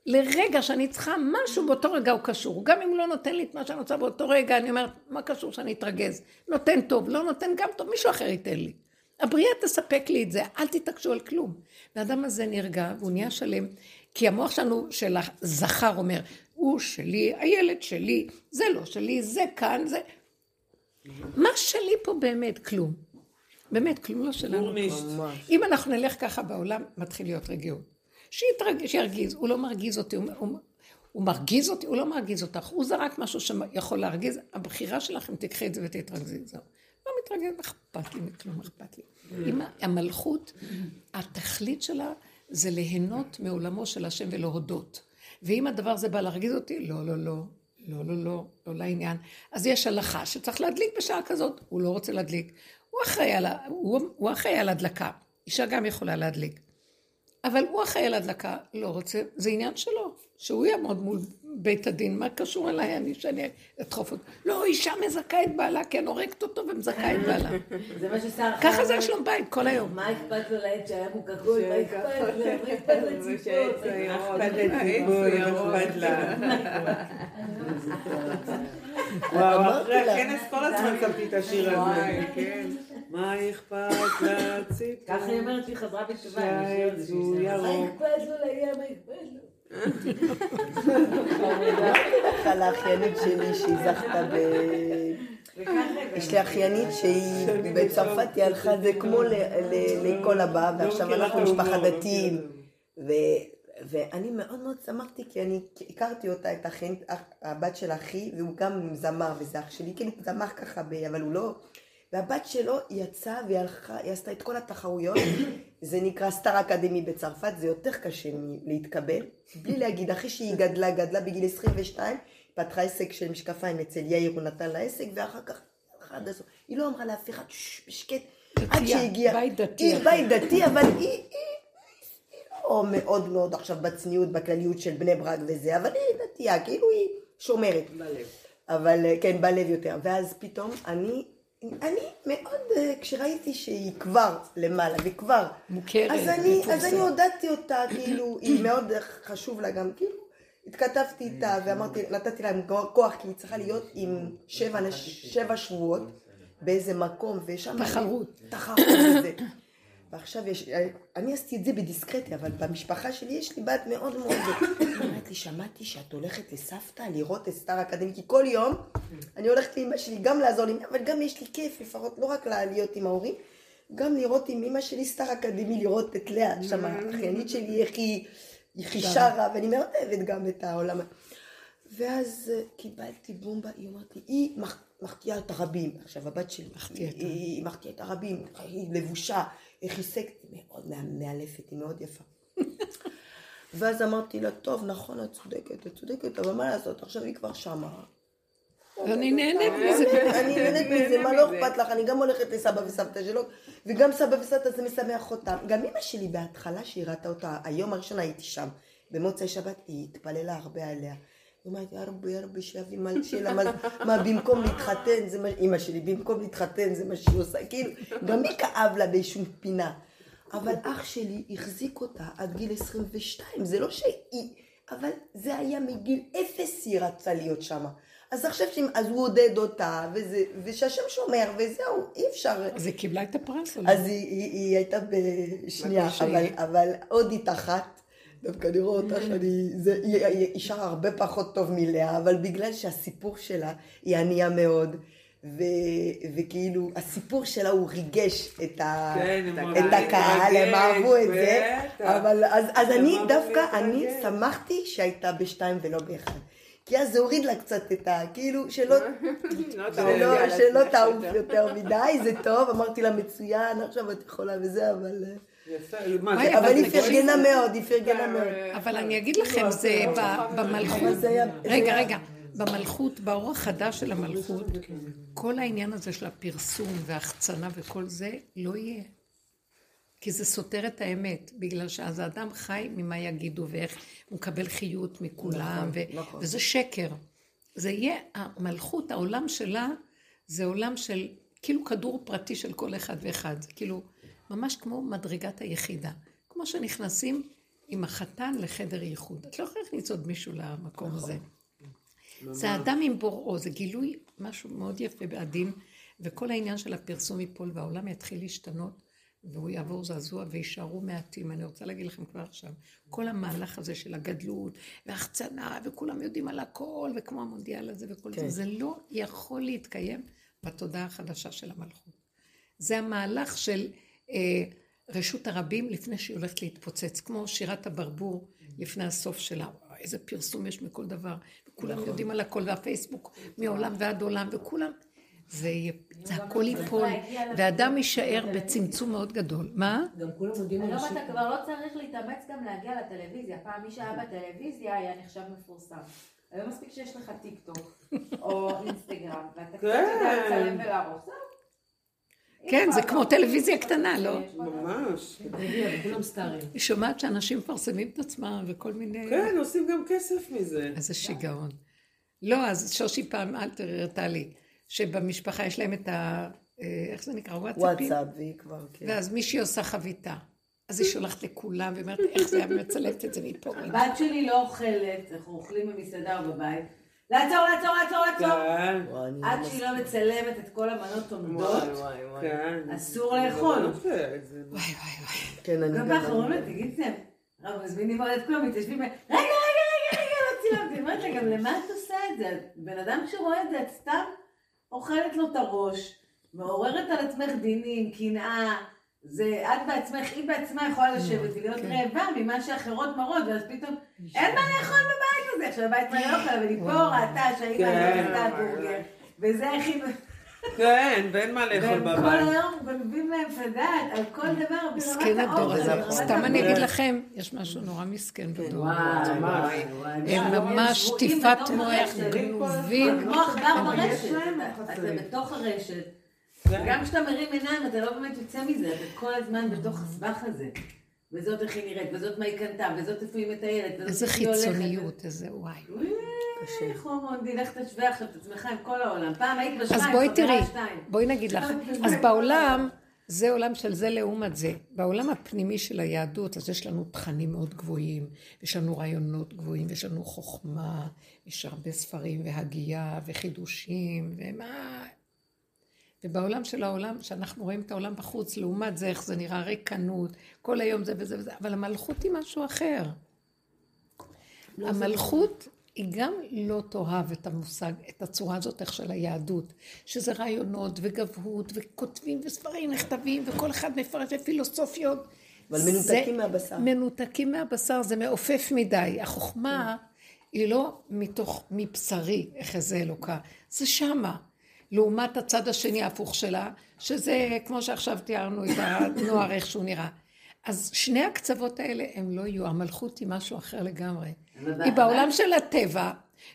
לרגע שאני צריכה משהו, באותו רגע הוא קשור, גם אם הוא לא נותן לי את מה שאני רוצה באותו רגע, אני אומרת, מה קשור שאני אתרגז? נותן טוב, לא נותן גם טוב, מישהו אחר ייתן לי. הבריאה תספק לי את זה, אל תתעקשו על כלום. והאדם הזה נרגע, והוא נהיה שלם, כי המוח שלנו של הזכר אומר, הוא שלי, הילד שלי, זה לא שלי, זה כאן, זה... מה שלי פה באמת? כלום. באמת, כלום לא שלנו. אם אנחנו נלך ככה בעולם, מתחיל להיות רגיעות. שירגיז, הוא לא מרגיז אותי, הוא, הוא, הוא מרגיז אותי, הוא לא מרגיז אותך, הוא זרק משהו שיכול להרגיז, הבחירה שלכם תקחי את זה ותתרגזי, זהו. לא מתרגז, אכפת לי, כלום אכפת לי. עם המלכות, התכלית שלה זה ליהנות מעולמו של השם ולהודות. ואם הדבר הזה בא להרגיז אותי, לא, לא, לא, לא, לא, לא, לא לעניין. אז יש הלכה שצריך להדליק בשעה כזאת, הוא לא רוצה להדליק, הוא אחראי על, הוא, הוא אחראי על הדלקה, אישה גם יכולה להדליק. אבל הוא אחראי על הדלקה, לא רוצה, זה עניין שלו, שהוא יעמוד מול בית הדין, מה קשור אליי, אני שאני אדחוף אותו. לא, אישה מזכה את בעלה, כי אני הורגת אותו ומזכה את בעלה. זה מה ששר אחר. ככה זה יש לו בית כל היום. מה אכפת לו לעת שהיה מוגגוי? מה אכפת לו? מה אכפת לציפות? אכפת לציפוי, אכפת לה. וואו, אחרי הכנס כל הזמן קפתי את השיר הזה, כן. מה אכפת לציפוי? ככה היא אומרת שהיא חזרה בתשובה. מה אכפת לו לים, אכפת לו? על האחיינית שלי שהיא זכתה ב... יש לי אחיינית שהיא בצרפת היא הלכה זה כמו לכל הבא ועכשיו אנחנו משפחה דתיים ואני מאוד מאוד שמחתי כי אני הכרתי אותה את האחיינית, הבת של אחי והוא גם זמר וזה אח שלי כאילו זמר ככה אבל הוא לא והבת שלו יצאה והיא עשתה את כל התחרויות, זה נקרא סטאר אקדמי בצרפת, זה יותר קשה להתקבל, בלי להגיד, אחרי שהיא גדלה, גדלה בגיל עשרים ושתיים, פתחה עסק של משקפיים אצל יאיר, הוא נתן לה עסק, ואחר כך, היא לא אמרה להפיכה, שקט, עד שהגיעה, היא בית דתי, אבל היא לא מאוד מאוד עכשיו בצניעות, בכלליות של בני ברק וזה, אבל היא דתייה, כאילו היא שומרת. בלב. אבל כן, בלב יותר, ואז פתאום אני... אני מאוד, כשראיתי שהיא כבר למעלה וכבר מוכרת, אז אני, אז אני הודעתי אותה, כאילו, היא מאוד חשוב לה גם, כאילו, התכתבתי איתה ואמרתי, נתתי להם כוח, כי היא צריכה להיות עם שבע, שבע שבועות באיזה מקום, ושם תחרות, תחרות וזה. ועכשיו יש, אני עשיתי את זה בדיסקרטי, אבל במשפחה שלי יש לי בת מאוד מאוד. אמרתי, שמעתי שאת הולכת לסבתא לראות את סטאר אקדמי, כי כל יום אני הולכת לאמא שלי גם לעזור לי, אבל גם יש לי כיף לפחות, לא רק להיות עם ההורים, גם לראות עם אמא שלי סטאר אקדמי, לראות את לאה, שם האחיינית שלי, איך היא שרה, ואני מאוד אוהבת גם את העולם. ואז קיבלתי בומבה, היא אומרת לי, היא מחטיאה את הרבים, עכשיו הבת שלי, היא מחטיאה את הרבים, היא לבושה, היא חיסקת, היא מאוד מאלפת, היא מאוד יפה. ואז אמרתי לה, טוב, נכון, את צודקת, את צודקת, אבל מה לעשות, עכשיו היא כבר שמה. אני נהנית מזה. אני נהנית מזה, מה לא אכפת לך, אני גם הולכת לסבא וסבתא שלו, וגם סבא וסבתא זה משמח אותם. גם אמא שלי בהתחלה שהיא ראתה אותה, היום הראשונה הייתי שם, במוצאי שבת היא התפללה הרבה עליה. היא אומרת, הרבה הרבה שאבים על שאלה, מה במקום להתחתן, זה מה, אמא שלי, במקום להתחתן זה מה שהיא עושה, כאילו, גם היא כאב לה באיזשהו פינה. אבל אח שלי החזיק אותה עד גיל עשרים ושתיים, זה לא שהיא, אבל זה היה מגיל אפס היא רצה להיות שמה. אז עכשיו, אז הוא עודד אותה, וזה, ושהשם שומר, וזהו, אי אפשר. אז היא קיבלה את הפרס, או לא? אז היא, היא, היא הייתה בשנייה, אבל, אבל עוד היא תחת. דווקא נראה אותה שאני, זה, היא, היא אישה הרבה פחות טוב מלאה, אבל בגלל שהסיפור שלה היא ענייה מאוד, ו, וכאילו הסיפור שלה הוא ריגש את, ה, כן, את הקהל, הם אהבו את זה, אבל אז, אז אני דווקא, רגש. אני שמחתי שהייתה בשתיים ולא באחד, כי אז זה הוריד לה קצת את ה, כאילו שלא, שלא, שלא תעוף יותר מדי, זה טוב, אמרתי לה מצוין, עכשיו את יכולה וזה, אבל... אבל היא פרגנה מאוד, היא פרגנה מאוד. אבל אני אגיד לכם, זה במלכות, רגע, רגע, במלכות, באור החדש של המלכות, כל העניין הזה של הפרסום והחצנה וכל זה לא יהיה. כי זה סותר את האמת, בגלל שאז האדם חי ממה יגידו ואיך הוא מקבל חיות מכולם, וזה שקר. זה יהיה, המלכות, העולם שלה, זה עולם של, כאילו כדור פרטי של כל אחד ואחד, כאילו, ממש כמו מדרגת היחידה. כמו שנכנסים עם החתן לחדר ייחוד. את לא יכולה להכניס עוד מישהו למקום הזה. זה האדם עם בוראו, זה גילוי משהו מאוד יפה בעדים, וכל העניין של הפרסום ייפול, והעולם יתחיל להשתנות, והוא יעבור זעזוע, וישארו מעטים. אני רוצה להגיד לכם כבר עכשיו, כל המהלך הזה של הגדלות, והחצנה, וכולם יודעים על הכל, וכמו המונדיאל הזה וכל זה, זה לא יכול להתקיים בתודעה החדשה של המלכות. זה המהלך של רשות הרבים לפני שהיא הולכת להתפוצץ, כמו שירת הברבור לפני הסוף שלה. איזה פרסום יש מכל דבר, וכולם יודעים על הכל, והפייסבוק מעולם ועד עולם, וכולם, זה הכל ייפול, ואדם יישאר בצמצום מאוד גדול. מה? גם כולם יודעים על השם. אתה כבר לא צריך להתאמץ גם להגיע לטלוויזיה, פעם מי שהיה בטלוויזיה היה נחשב מפורסם. היום מספיק שיש לך טיק טוק, או אינסטגרם, ואתה קצת יודע לצלם ולערוך זה. כן, זה כמו טלוויזיה קטנה, לא? ממש. היא שומעת שאנשים פרסמים את עצמם וכל מיני... כן, עושים גם כסף מזה. אז זה שיגעון. לא, אז שושי פעם אלתר הרתה לי, שבמשפחה יש להם את ה... איך זה נקרא? וואטסאפים? וואטסאפי כבר, כן. ואז מישהי עושה חביתה. אז היא שולחת לכולם ואומרת, איך זה היה מצלבת את זה מפה? הבת שלי לא אוכלת, אנחנו אוכלים במסעדה או בבית. לעצור, לעצור, לעצור, לעצור. עד שהיא לא מצלמת את כל המנות עומדות, אסור לאכול. וואי, וואי, וואי. גם באחרונה, תגיד זה, רב, מזמינים עוד את כולם, מתיישבים, רגע, רגע, רגע, רגע, לא צילמתי. אמרת לה, גם למה את עושה את זה? בן אדם שרואה את זה, את סתם אוכלת לו את הראש, מעוררת על עצמך דינים, קנאה, זה את בעצמך, היא בעצמה יכולה לשבת, להיות רעבה ממה שאחרות מרות, ואז פתאום אין מה לאכול בבית הזה, עכשיו הבית מה לא אוכל, אבל היא פה ראתה שהאימא נתתה הבורגר, וזה הכי... כן, ואין מה לאכול בבית. כל היום גונבים להם פדעת על כל דבר, מסכן הדור הזה, סתם אני אגיד לכם, יש משהו נורא מסכן בדור. וואי, וואי, וואי. הם ממש שטיפת מוח, גנובים. מוח גם ברשת, אז זה בתוך הרשת. גם כשאתה מרים עיניים, אתה לא באמת יוצא מזה, אתה כל הזמן בתוך הסבך הזה. וזאת איך היא נראית, וזאת מה היא קנתה, וזאת איפה היא מטיילת. איזה חיצוניות, איזה וואי. איך הוא מונדי, לך תשווה עכשיו את עצמך עם כל העולם. פעם היית בשמיים, אז בואי תראי, בואי נגיד לך. אז בעולם, זה עולם של זה לעומת זה. בעולם הפנימי של היהדות, אז יש לנו תכנים מאוד גבוהים, יש לנו רעיונות גבוהים, יש לנו חוכמה, יש הרבה ספרים והגייה וחידושים ומה... ובעולם של העולם, שאנחנו רואים את העולם בחוץ, לעומת זה, איך זה נראה, ריקנות, כל היום זה וזה וזה, אבל המלכות היא משהו אחר. המלכות היא גם לא תאהב את המושג, את הצורה הזאת, איך של היהדות, שזה רעיונות וגבהות וכותבים וספרים נכתבים, וכל אחד מפרש ופילוסופיות. אבל מנותקים מהבשר. מנותקים מהבשר, זה מעופף מדי. החוכמה היא לא מתוך, מבשרי, איך זה אלוקה, זה שמה. לעומת הצד השני ההפוך שלה, שזה כמו שעכשיו תיארנו את הנוער איך שהוא נראה. אז שני הקצוות האלה הם לא יהיו, המלכות היא משהו אחר לגמרי. היא בעולם של הטבע,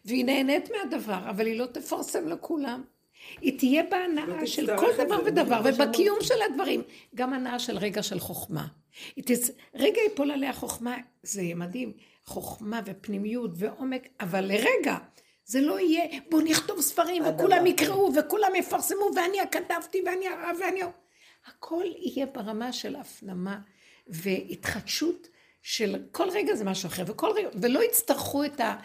והיא נהנית מהדבר, אבל היא לא תפרסם לכולם. היא תהיה בהנאה של כל דבר ודבר, ובקיום של הדברים, גם הנאה של רגע של חוכמה. רגע יפול עליה חוכמה, זה מדהים, חוכמה ופנימיות ועומק, אבל לרגע, זה לא יהיה, בוא נכתוב ספרים וכולם יקראו וכולם יפרסמו ואני הכתבתי ואני הרב ואני... הכל יהיה ברמה של הפנמה והתחדשות של כל רגע זה משהו אחר וכל רגע, ולא יצטרכו את ה...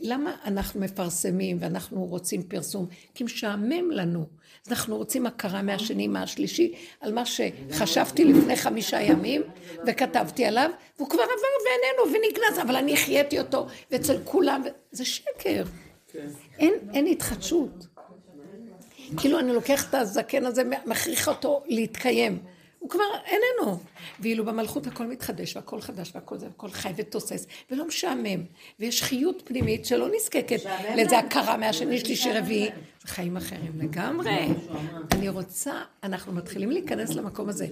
למה אנחנו מפרסמים ואנחנו רוצים פרסום? כי משעמם לנו, אז אנחנו רוצים הכרה מהשני מהשלישי על מה שחשבתי לפני חמישה ימים וכתבתי עליו והוא כבר עבר ואיננו ונגנז, אבל אני החייתי אותו ואצל כולם, זה שקר, אין התחדשות, כאילו אני לוקח את הזקן הזה, מכריח אותו להתקיים, הוא כבר איננו. ואילו במלכות הכל מתחדש, והכל חדש, והכל זה, הכל חי ותוסס, ולא משעמם. ויש חיות פנימית שלא נזקקת לזה הכרה מהשני שלישי רביעי. חיים אחרים לגמרי. אני רוצה, אנחנו מתחילים להיכנס למקום הזה.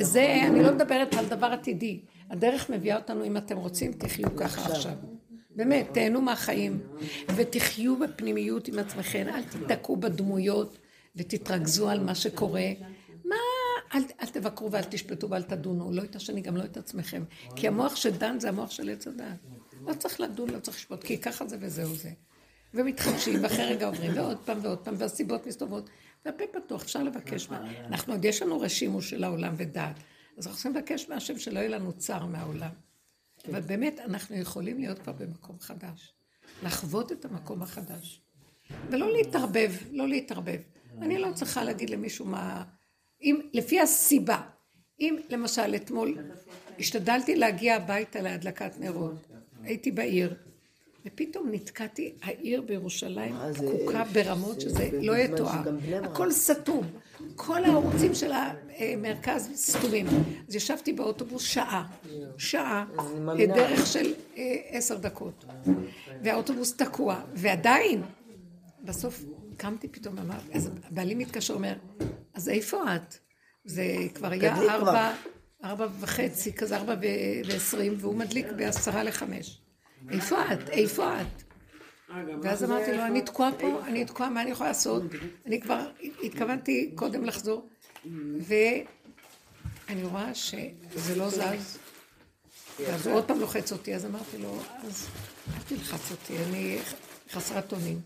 זה, אני לא מדברת על דבר עתידי. הדרך מביאה אותנו, אם אתם רוצים, תחיו ככה עכשיו. באמת, תהנו מהחיים, ותחיו בפנימיות עם עצמכם, אל תתעקו בדמויות, ותתרכזו על מה שקורה. מה? אל, אל תבקרו ואל תשפטו ואל תדונו, לא את השני, גם לא את עצמכם. כי המוח שדן זה המוח של עץ הדעת. לא צריך לדון, לא צריך לשפוט, כי ככה זה וזהו זה. ומתחדשים, ואחרי רגע עוברים, ועוד פעם ועוד פעם, והסיבות מסתובבות. והפה פתוח, אפשר לבקש מה. אנחנו עוד יש לנו רשימוש של העולם ודעת. אז אנחנו צריכים לבקש מהשם שלא יהיה לנו צער מהעולם. אבל באמת אנחנו יכולים להיות כבר במקום חדש. לחוות את המקום החדש. ולא להתערבב, לא להתערבב. אני לא צריכה להגיד למישהו מה... אם, לפי הסיבה, אם למשל אתמול השתדלתי להגיע הביתה להדלקת נרות, הייתי בעיר, ופתאום נתקעתי, העיר בירושלים פקוקה ברמות שזה לא יתואר. הכל סתום, כל הערוצים של המרכז סתומים. אז ישבתי באוטובוס שעה, שעה, דרך של עשר דקות, והאוטובוס תקוע, ועדיין, בסוף קמתי פתאום, אז הבעלי מתקשר אומר, אז איפה את? זה כבר היה ארבע, ארבע וחצי, כזה ארבע ועשרים, והוא מדליק בעשרה לחמש. איפה את? איפה את? ואז אמרתי לו, אני תקועה פה, אני תקועה, מה אני יכולה לעשות? אני כבר התכוונתי קודם לחזור, ואני רואה שזה לא זז. אז הוא עוד פעם לוחץ אותי, אז אמרתי לו, אז אל תלחץ אותי, אני חסרת אונים.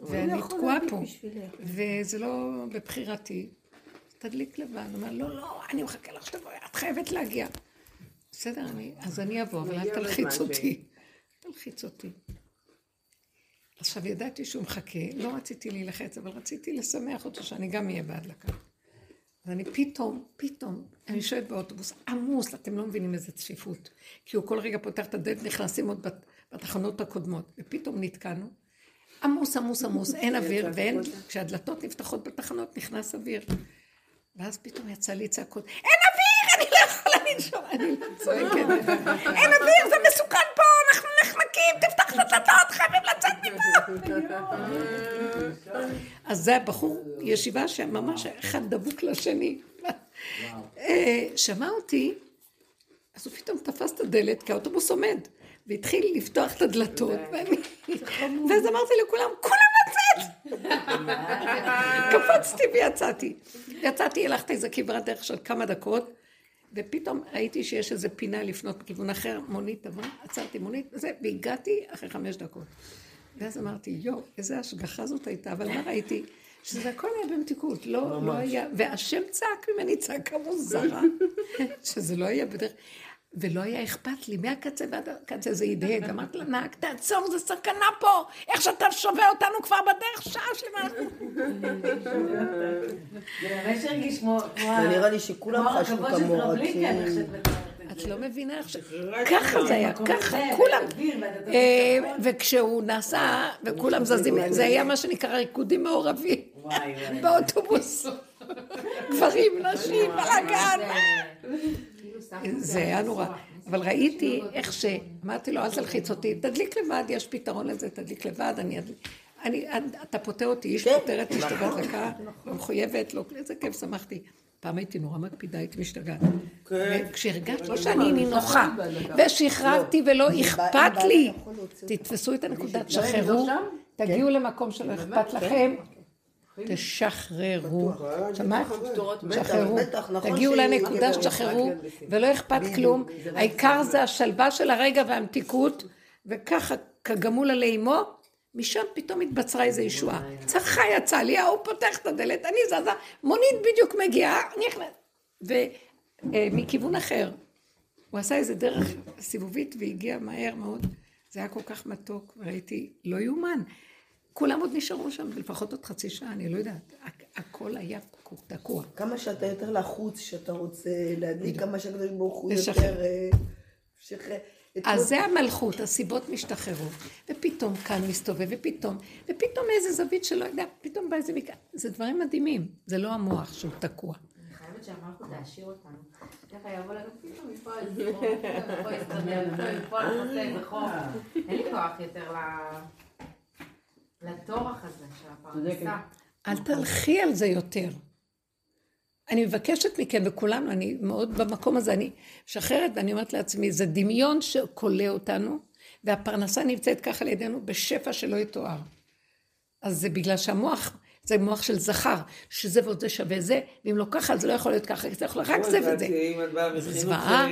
ואני תקועה פה, וזה לא בבחירתי. תדליק לבד, הוא אומר, לא, לא, אני מחכה לך שתבואי, את חייבת להגיע. בסדר, אז אני אבוא, אבל אל תלחיץ אותי. תלחיץ אותי. עכשיו ידעתי שהוא מחכה, לא רציתי להילחץ, אבל רציתי לשמח אותו שאני גם אהיה בהדלקה. אז אני פתאום, פתאום, אני שואלת באוטובוס, עמוס, אתם לא מבינים איזה צפיפות, כי הוא כל רגע פותח את הדלת, נכנסים עוד בתחנות הקודמות, ופתאום נתקענו, עמוס, עמוס, עמוס, אין אוויר, ואין, כשהדלתות נפתחות בתחנות, נכנס אוויר. ואז פתאום יצא לי צעקות, אין אוויר, אני לא יכולה לנשום, אני לא צועקת. אין אוויר, זה מסוכן פה, אנחנו נחנקים, תפתח לדלתות, חייבים לצאת מפה. אז זה הבחור, ישיבה שממש אחד דבוק לשני. שמע אותי, אז הוא פתאום תפס את הדלת, כי האוטובוס עומד. והתחיל לפתוח את הדלתות, ואז אמרתי לכולם, כולם לצאת! קפצתי ויצאתי. יצאתי, הלכתי איזה כברת דרך של כמה דקות, ופתאום ראיתי שיש איזה פינה לפנות בכיוון אחר, מונית תבוא, עצרתי מונית, והגעתי אחרי חמש דקות. ואז אמרתי, יו, איזה השגחה זאת הייתה, אבל מה ראיתי? שזה הכל היה במתיקות, לא היה, והשם צעק ממני צעקה מוזרה, שזה לא היה בדרך... ולא היה אכפת לי, מהקצה ועד הקצה זה ידהג, אמרת לנהג, תעצור, זה סכנה פה, איך שאתה שווה אותנו כבר בדרך שעה שלמה. זה ממש הרגיש כמו... זה נראה לי שכולם חשו כמורקים. את לא מבינה איך ש... ככה זה היה, ככה, כולם. וכשהוא נסע, וכולם זזים, זה היה מה שנקרא ריקודים מעורבים, באוטובוס. גברים, נשים, בלגן. זה היה נורא, אבל ראיתי איך ש... אמרתי לו, אל תלחיץ אותי, תדליק לבד, יש פתרון לזה, תדליק לבד, אני... אתה פותר אותי, איש פותרת, משתגעת לקה, מחויבת, לא כלי, זה כיף, שמחתי. פעם הייתי נורא מקפידה, הייתי משתגעת. וכשהרגשת, לא שאני נינוחה, ושחררתי ולא אכפת לי, תתפסו את הנקודה, תשחררו, תגיעו למקום שלא אכפת לכם, תשחררו, שמעת? תשחררו, תגיעו לנקודה שתשחררו ולא אכפת כלום, העיקר זה השלווה של הרגע והמתיקות, וככה כגמול על אימו, משם פתאום התבצרה איזו ישועה, צרחה יצא לי, הוא פותח את הדלת, אני זזה, מונית בדיוק מגיעה, ומכיוון אחר, הוא עשה איזה דרך סיבובית והגיע מהר מאוד, זה היה כל כך מתוק, וראיתי לא יומן, כולם עוד נשארו שם, לפחות עוד חצי שעה, אני לא יודעת, הכל היה תקוע. כמה שאתה יותר לחוץ, שאתה רוצה להדליק, כמה שהקדוש ברוך הוא יותר... אז זה המלכות, הסיבות משתחררות, ופתאום כאן מסתובב, ופתאום, ופתאום איזה זווית שלא יודע, פתאום בא איזה... זה דברים מדהימים, זה לא המוח שהוא תקוע. חושבת שהמלכות תעשיר אותנו. ככה יבוא לנו פתאום מפה איזה חום, מפה יסתדר, מפה יחוצה בחום. אין לי כוח יותר לתורך הזה של הפרנסה. אל תלכי על זה יותר. אני מבקשת מכם וכולנו, אני מאוד במקום הזה, אני משחררת ואני אומרת לעצמי, זה דמיון שקולה אותנו, והפרנסה נמצאת ככה לידינו בשפע שלא יתואר. אז זה בגלל שהמוח, זה מוח של זכר, שזה ועוד זה שווה זה, ואם לא ככה, אז לא יכול להיות ככה, זה יכול רק זה וזה. זה זוועה,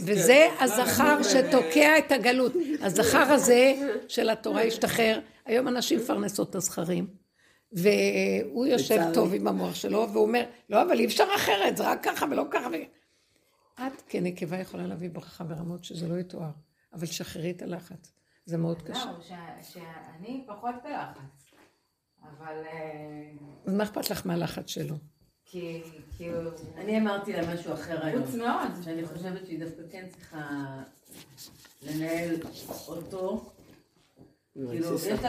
וזה הזכר שתוקע את הגלות. הזכר הזה של התורה השתחרר, היום אנשים פרנסות את הזכרים. והוא יושב טוב עם המוח שלו, והוא אומר, לא, אבל אי אפשר אחרת, זה רק ככה ולא ככה. את כנקבה יכולה להביא ברכה ברמות שזה לא יתואר, אבל שחררי את הלחץ, זה מאוד קשה. לא, שאני פחות בלחץ, אבל... אז מה אכפת לך מהלחץ שלו? כי אני אמרתי לה משהו אחר היום. חוץ מאוד. שאני חושבת שהיא דווקא כן צריכה לנהל אותו, כאילו, יש את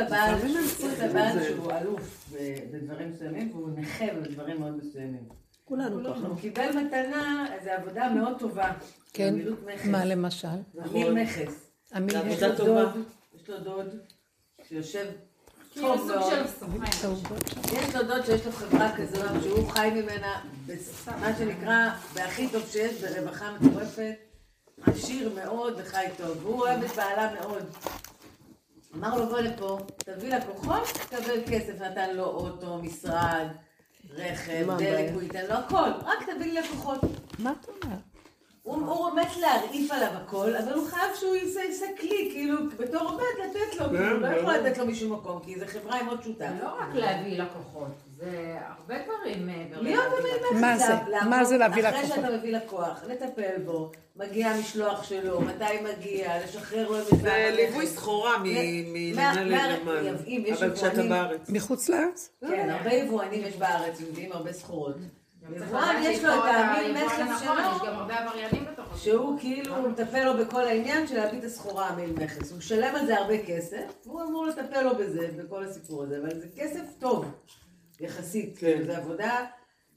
הבעל שהוא אלוף בדברים מסוימים, והוא נחב בדברים מאוד מסוימים. כולנו ככה. הוא קיבל מתנה, זו עבודה מאוד טובה. כן, מה למשל? אמיר מכס. אמיר מכס. יש לו דוד שיושב... כאילו סוג של סוכן. יש לו דוד שיש לו חברה כזו, שהוא חי ממנה, מה שנקרא, בהכי טוב שיש, ברווחה מטורפת, עשיר מאוד וחי טוב, והוא אוהב את בעלה מאוד. אמר לו, בוא לפה, תביא לקוחות, תקבל כסף, נתן לו אוטו, משרד, רכב, דלק, הוא ייתן לו הכל, רק תביא לי לקוחות. מה אתה אומר? הוא מת להרעיף עליו הכל, אבל הוא חייב שהוא יעשה כלי, כאילו, בתור עובד לתת לו, הוא לא יכול לתת לו משום מקום, כי זו חברה מאוד פשוטה. לא רק להביא לקוחות, זה הרבה דברים. להיות אמין מחצב, אחרי שאתה מביא לקוח, לטפל בו, מגיע המשלוח שלו, מתי מגיע, לשחרר לו... זה ליווי סחורה מלנהל לנמן, אבל כשאתה בארץ. מחוץ לארץ? כן, הרבה יבואנים יש בארץ, יהודים הרבה סחורות. יבואן יש לו את האמין מכס שלו, שהוא כאילו מטפל לו בכל העניין של להביא את הסחורה האמין מכס. הוא שלם על זה הרבה כסף, והוא אמור לטפל לו בזה, בכל הסיפור הזה, אבל זה כסף טוב, יחסית, זו עבודה.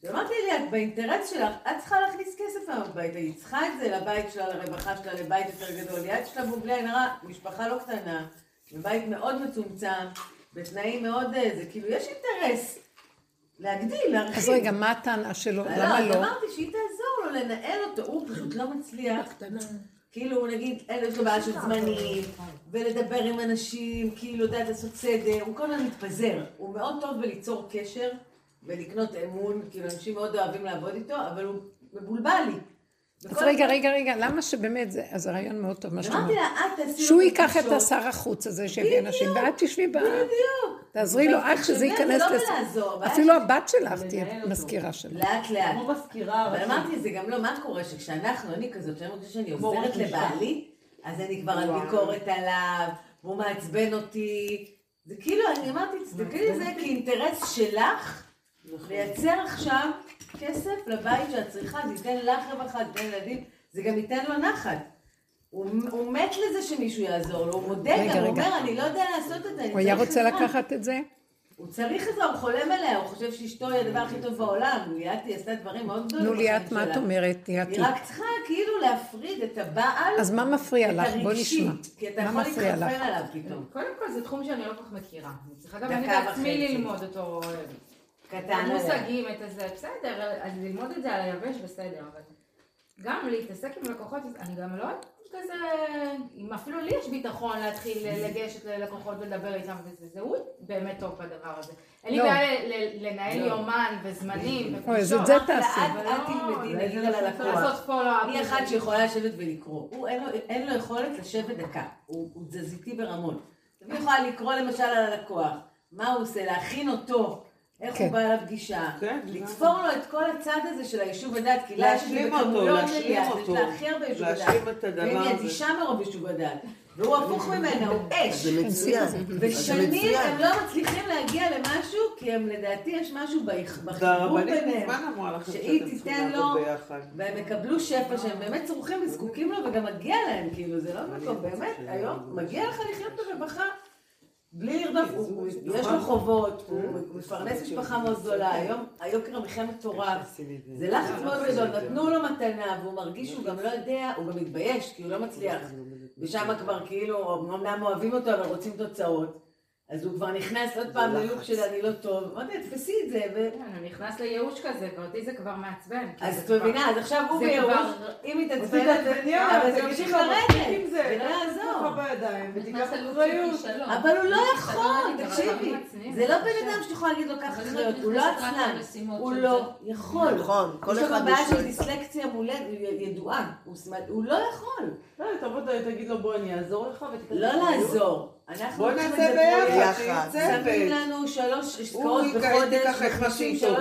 ואמרתי לי, את באינטרס שלך, את צריכה להכניס כסף מהבית, היא צריכה את זה לבית שלה, לרווחה שלה, לבית יותר גדול, יד שלה בלי עין הרע, משפחה לא קטנה, בבית מאוד מצומצם, בתנאים מאוד, זה כאילו יש אינטרס. להגדיל, להרחיב. אז רגע, מה הטענה שלו? למה לא? אמרתי שהיא תעזור לו לנהל אותו, הוא פשוט לא מצליח. כאילו, נגיד, יש לו בעל של זמנים, ולדבר עם אנשים, כאילו, יודעת לעשות סדר, הוא כל הזמן מתפזר. הוא מאוד טוב בליצור קשר, ולקנות אמון, כאילו, אנשים מאוד אוהבים לעבוד איתו, אבל הוא מבולבל לי. אז רגע, רגע, רגע, למה שבאמת זה, אז הרעיון מאוד טוב, מה שאתה אומרת. שהוא ייקח את השר החוץ הזה שהביא אנשים, ואת תשבי בה. בדיוק. תעזרי לו עד שזה ייכנס לסוף. אפילו הבת שלך תהיה מזכירה שלו. לאט לאט. כמו מזכירה. אבל אמרתי, זה גם לא, מה קורה שכשאנחנו, אני כזאת, שאני חושבת שאני עוזרת לבעלי, אז אני כבר על ביקורת עליו, והוא מעצבן אותי. זה כאילו, אני אמרתי, תסתכלי לזה כאינטרס שלך, לייצר עכשיו כסף לבית שאת צריכה, זה ייתן לך רווחה, זה ייתן לילדים, זה גם ייתן לו נחת. הוא מת לזה שמישהו יעזור לו, הוא מודה גם, הוא אומר, אני לא יודע לעשות את זה, הוא היה רוצה לקחת את זה? הוא צריך את זה, הוא חולם עליה, הוא חושב שאשתו היא הדבר הכי טוב בעולם, ליאת היא עשתה דברים מאוד גדולים. נו, ליאת, מה את אומרת? היא רק צריכה כאילו להפריד את הבעל, אז מה מפריע לך? בוא נשמע. כי אתה יכול להתחפר עליו פתאום. קודם כל, זה תחום שאני לא כך מכירה, אני צריכה גם אני בעצמי ללמוד אותו. המושגים את הזה, בסדר, אז ללמוד את זה על היבש, בסדר, אבל גם להתעסק עם לקוחות, אני גם לא כזה, אם אפילו לי יש ביטחון להתחיל לגשת ללקוחות ולדבר איתם וזה, זה הוא באמת טוב בדבר הזה. אין לי בעיה לנהל יומן וזמנים ופשוט, רק לאט תלמדי, נגיד על הלקוח, היא אחת שיכולה לשבת ולקרוא, הוא אין לו יכולת לשבת דקה, הוא תזזיתי ברמון, היא יכולה לקרוא למשל על הלקוח, מה הוא עושה, להכין אותו, איך הוא בא אליו פגישה, לצפור לו את כל הצד הזה של היישוב הדת, כי להשלים אותו, להשלים אותו, להשלים את הדבר הזה. והיא ידישה מרוב ביישוב הדת, והוא הפוך ממנה, הוא אש. ושנים הם לא מצליחים להגיע למשהו, כי הם לדעתי יש משהו בחיבור ביניהם, שהיא תיתן לו, והם יקבלו שפע שהם באמת צורכים וזקוקים לו, וגם מגיע להם, כאילו זה לא מקום, באמת, היום מגיע לך לחיות ברווחה, בלי לרדוף, יש לו חובות, הוא מפרנס משפחה מאוד גדולה, היום היוקר המחיה מטורף, זה לחץ מאוד גדול, נתנו לו מתנה והוא מרגיש שהוא גם לא יודע, הוא גם מתבייש כי הוא לא מצליח, ושם כבר כאילו, אמנם אוהבים אותו אבל רוצים תוצאות, אז הוא כבר נכנס עוד פעם ללוק של אני לא טוב, מה זה, תפסי את זה. אני נכנס לייאוש כזה, ואותי זה כבר מעצבן. אז את מבינה, אז עכשיו הוא בייאוש, אם היא תצבנת, אבל זה ממשיך לרדת, ולעזור. אבל הוא לא יכול, תקשיבי. זה לא בן אדם שאת יכולה להגיד לו כך אחריות, הוא לא עצלן, הוא לא יכול. יש לו הבעיה של דיסלקציה מולד, ידועה, הוא לא יכול. לא, תבוא תגיד לו בוא אני אעזור לך ותקדם. לא לעזור. בוא נעשה ביחד, שמים לנו שלוש עסקאות בחודש,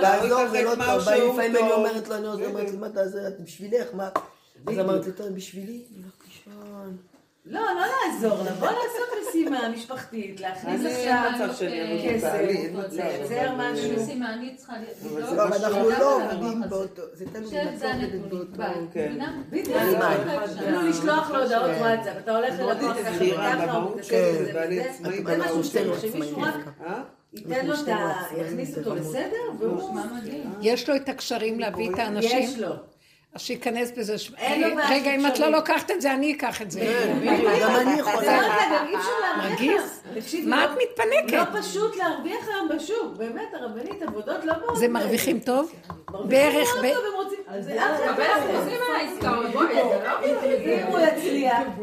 והיום זה לא טוב, לפעמים אני אומרת לנו, אז אמרת לי מה תעזר, את בשבילך, מה? אז אמרת לי, אתה בשבילי? לא, לא לעזור לה, בוא לעשות משימה משפחתית, להכניס עכשיו כסף, לייצר משהו. משימה, אני צריכה לדאוג. אבל אנחנו לא עובדים באותו, זה תלוי לצורך באותו. בדיוק, תלוי לשלוח לו הודעות וואטסאפ, אתה הולך ללקוח ככה וככה, זה משהו שמישהו רק ייתן לו, יכניס אותו לסדר, והוא מדהים. יש לו את הקשרים להביא את האנשים? יש לו. אז שיכנס בזה, רגע אם את לא לוקחת את זה, אני אקח את זה. גם אני יכולה. זה לא גם אי אפשר להרוויח. מה את מתפנקת? לא פשוט להרוויח היום בשוק, באמת הרבנית, עבודות לא מאוד. זה מרוויחים טוב? בערך ב... זה אחלה אחוזים מהעסקאות.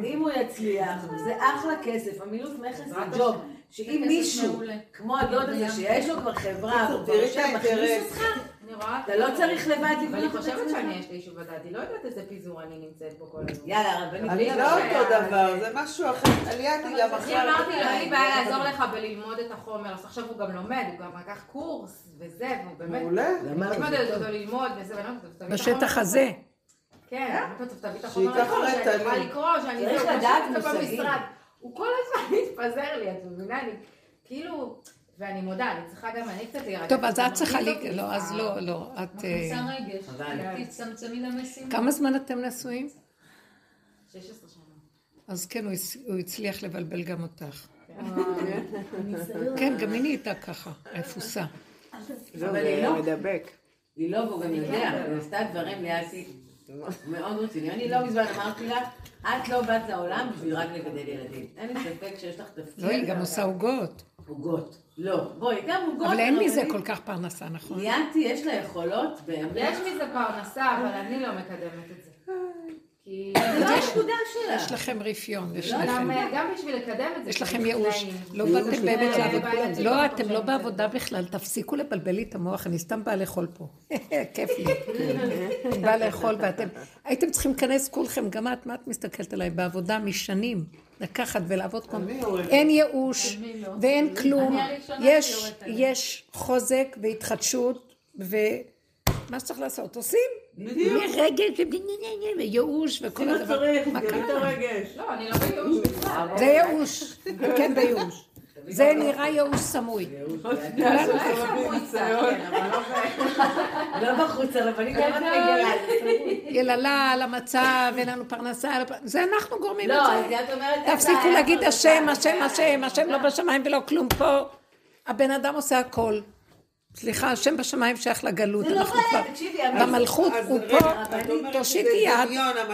אם הוא יצליח, זה אחלה כסף, המילוף מכס זה ג'וב. שאם מישהו, כמו הדוד הזה, שיש לו כבר חברה, הוא כבר שם מכניס אותך, אתה לא צריך לבד לבנות את עצמך. אני חושבת שאני יש לי שוב לדעת, היא לא יודעת איזה פיזור אני נמצאת בו כל הזו. יאללה, רבנית. אני לא אותו דבר, זה משהו אחר. עלייתי גם אחר. אני אמרתי לו, אני באה לעזור לך בללמוד את החומר, אז עכשיו הוא גם לומד, הוא גם לקח קורס וזה, והוא באמת... מעולה. אני מודדת אותו ללמוד וזה, ואני לא מודדת. בשטח הזה. כן, אני מודדת תביא את החומר לקרוא, הוא כל הזמן מתפזר לי, את מבינה לי, כאילו, ואני מודה, אני צריכה גם, אני קצת להירגע. טוב, אז את צריכה לי, לא, אז לא, לא, את... מכניסה רגש, תצמצמי למשימה. כמה זמן אתם נשואים? שש עשרה שנה. אז כן, הוא הצליח לבלבל גם אותך. כן, גם היא נהייתה ככה, רפוסה. אבל היא לא מדבק. היא לא, והוא גם יודע, הוא עשתה דברים ליאסי. מאוד רציני, אני לא מזמן אמרתי לה, את לא באת לעולם בשביל רק לגדל ילדים, אין לי ספק שיש לך תפקיד. לא, היא גם עושה עוגות. עוגות, לא, בואי, גם עוגות. אבל אין מזה כל כך פרנסה, נכון? ליאנטי, יש לה יכולות, יש מזה פרנסה, אבל אני לא מקדמת את זה. כי זה לא השקודה שלה. יש לכם רפיון, יש לכם. גם בשביל לקדם את זה. יש לכם ייאוש, לא באתם באמת לעבודה. לא, אתם לא בעבודה בכלל, תפסיקו לבלבל לי את המוח, אני סתם באה לאכול פה. כיף לי. אני באה לאכול ואתם... הייתם צריכים להיכנס כולכם, גם את, מה את מסתכלת עליי? בעבודה משנים, לקחת ולעבוד כמו... אין ייאוש ואין כלום. יש חוזק והתחדשות ו... מה שצריך לעשות? עושים? בדיוק. רגש וייאוש וכל הדבר. מה קרה? לא, אני לא בייאוש בכלל. זה ייאוש. כן, בייאוש. זה נראה ייאוש סמוי. ייאוש סמוי. לא בחוצה, אבל אני גם את מגילה. יללה על המצב, אין לנו פרנסה. זה אנחנו גורמים את זה. תפסיקו להגיד השם, השם, השם, השם לא בשמיים ולא כלום פה. הבן אדם עושה הכל. סליחה, השם בשמיים שייך לגלות, אנחנו כבר במלכות, הוא פה, תושיט יד,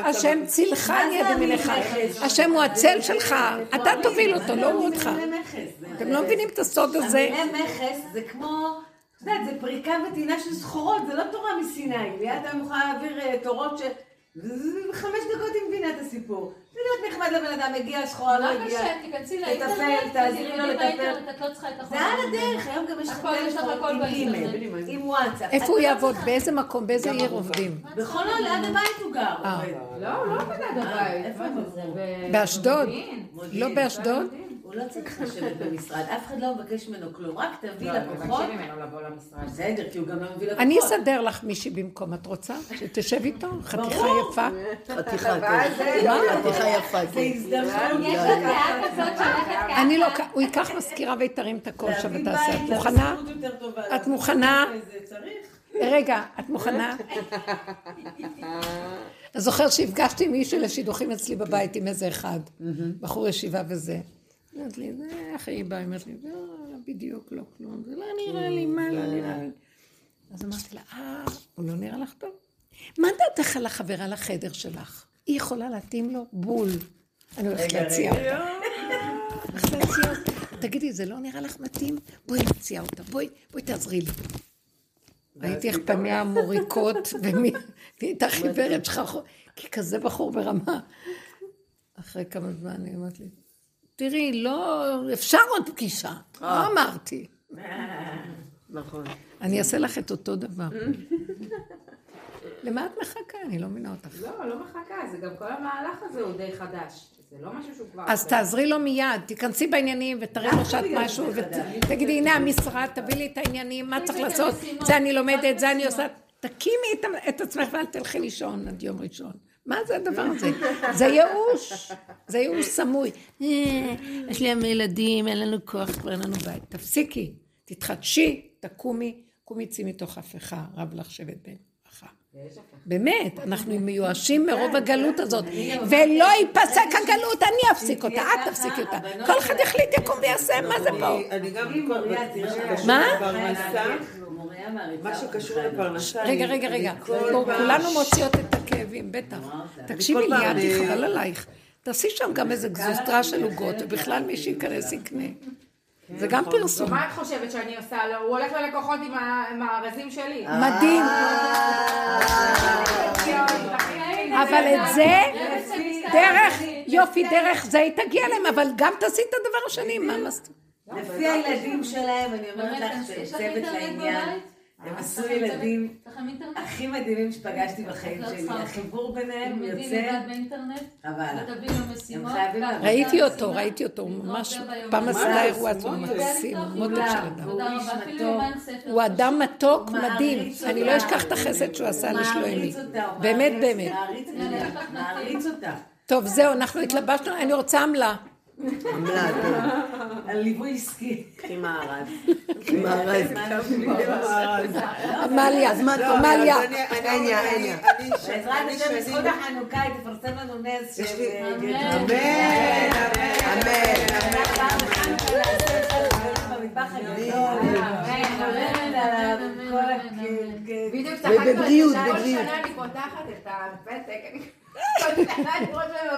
השם צילך יד מלך, השם הוא הצל שלך, אתה תוביל אותו, לא הוא אותך. אתם לא מבינים את הסוד הזה? המילה מכס זה כמו, אתה יודעת, זה פריקה וטעינה של סחורות, זה לא תורה מסיני, אתה מוכן להעביר תורות של... חמש דקות עם מבינה את הסיפור. זה להיות נחמד לבן אדם, הגיע, שחורה, לא הגיע. תטפל, תעזרי לו לטפל. זה על הדרך, היום גם יש חתן עם וואטסאפ. איפה הוא יעבוד? באיזה מקום? באיזה עיר עובדים? בכל עולה, עד הבית הוא גר. לא, הוא לא עובד עד הבית. איפה הם עובדים? באשדוד? לא באשדוד? הוא לא צריך לשבת במשרד, אף אחד לא מבקש ממנו כלום, רק תביא לקוחות. לא, אני מבקש ממנו לבוא למשרד. בסדר, כי הוא גם לא מביא לקוחות. אני אסדר לך מישהי במקום, את רוצה? שתשב איתו, חתיכה יפה. חתיכה, כן. מה? חתיכה יפה, כן. זה הזדמנות. יש הצעה כזאת שלכת ככה. אני לא, הוא ייקח מזכירה ויתרים את הכל שם ותעשה. את מוכנה? את מוכנה? רגע, את מוכנה? אז זוכר שהפגשתי מישהו לשידוכים אצלי בבית עם איזה אחד, בחור ישיבה וזה. אומרת לי, זה איך היא באה, אומרת לי, לא, בדיוק לא כלום, זה לא נראה לי, מה לא נראה לי. אז אמרתי לה, אה, הוא לא נראה לך טוב? מה דעתך על החברה לחדר שלך? היא יכולה להתאים לו בול. אני הולכת להציע אותה. הולכת להציע אותה. תגידי, זה לא נראה לך מתאים? בואי להציע אותה, בואי תעזרי לי. ראיתי איך פניה המוריקות, ומי הייתה חיברת שלך, כי כזה בחור ברמה. אחרי כמה זמן אני אמרת לי, תראי, לא, אפשר עוד פגישה, לא אמרתי. נכון. אני אעשה לך את אותו דבר. למה את מחכה? אני לא מבינה אותך. לא, לא מחכה, זה גם כל המהלך הזה הוא די חדש. זה לא משהו שהוא כבר... אז תעזרי לו מיד, תיכנסי בעניינים ותראי לו שאת משהו ותגידי, הנה המשרד, תביא לי את העניינים, מה צריך לעשות, זה אני לומדת, זה אני עושה... תקימי את עצמך ואל תלכי לישון עד יום ראשון. מה זה הדבר הזה? זה ייאוש, זה ייאוש סמוי. יש לי עם ילדים, אין לנו כוח, כבר אין לנו בית. תפסיקי, תתחדשי, תקומי, קומי צי מתוך הפכה, רב לך שבט בן. באמת, אנחנו מיואשים מרוב הגלות הזאת, ולא ייפסק הגלות, אני אפסיק אותה, את תפסיקי אותה, כל אחד החליט יקום ויעשה, מה זה פה? אני גם מה שקשור לפרנסה, רגע, רגע, רגע, כולנו מוציאות את הכאבים, בטח, תקשיבי לי, ידי, חבל עלייך, תעשי שם גם איזה גזוסטרה של עוגות, ובכלל מי שייכנס יקנה. זה גם פרסום. מה את חושבת שאני עושה? הוא הולך ללקוחות עם הארזים שלי. מדהים. אבל את זה, דרך, יופי, דרך זה היא תגיע להם, אבל גם תעשי את הדבר השני. לפי הילדים שלהם, אני אומרת לך, זה צוות לעניין. הם עשו ילדים הכי מדהימים שפגשתי בחיים שלי. החיבור ביניהם יוצא, אבל הם חייבים... ראיתי אותו, ראיתי אותו, ממש פעם עשתה אירוע עצמו, מקסים, מותק של אדם. הוא אדם מתוק, מדהים. אני לא אשכח את החסד שהוא עשה לשלומי. באמת, באמת. מעריץ אותה. טוב, זהו, אנחנו התלבשנו, אני רוצה עמלה. עמלה, טוב. על ליווי עסקי. קחי מערז. קחי מערז. עמליה, עמליה. עניה, עניה. בעזרת השם, בזכות החנוכה, תפרסם לנו נס. אמן, אמן, אמן. ובבריאות, בבריאות. אני פותחת את הפתק. אני פותחת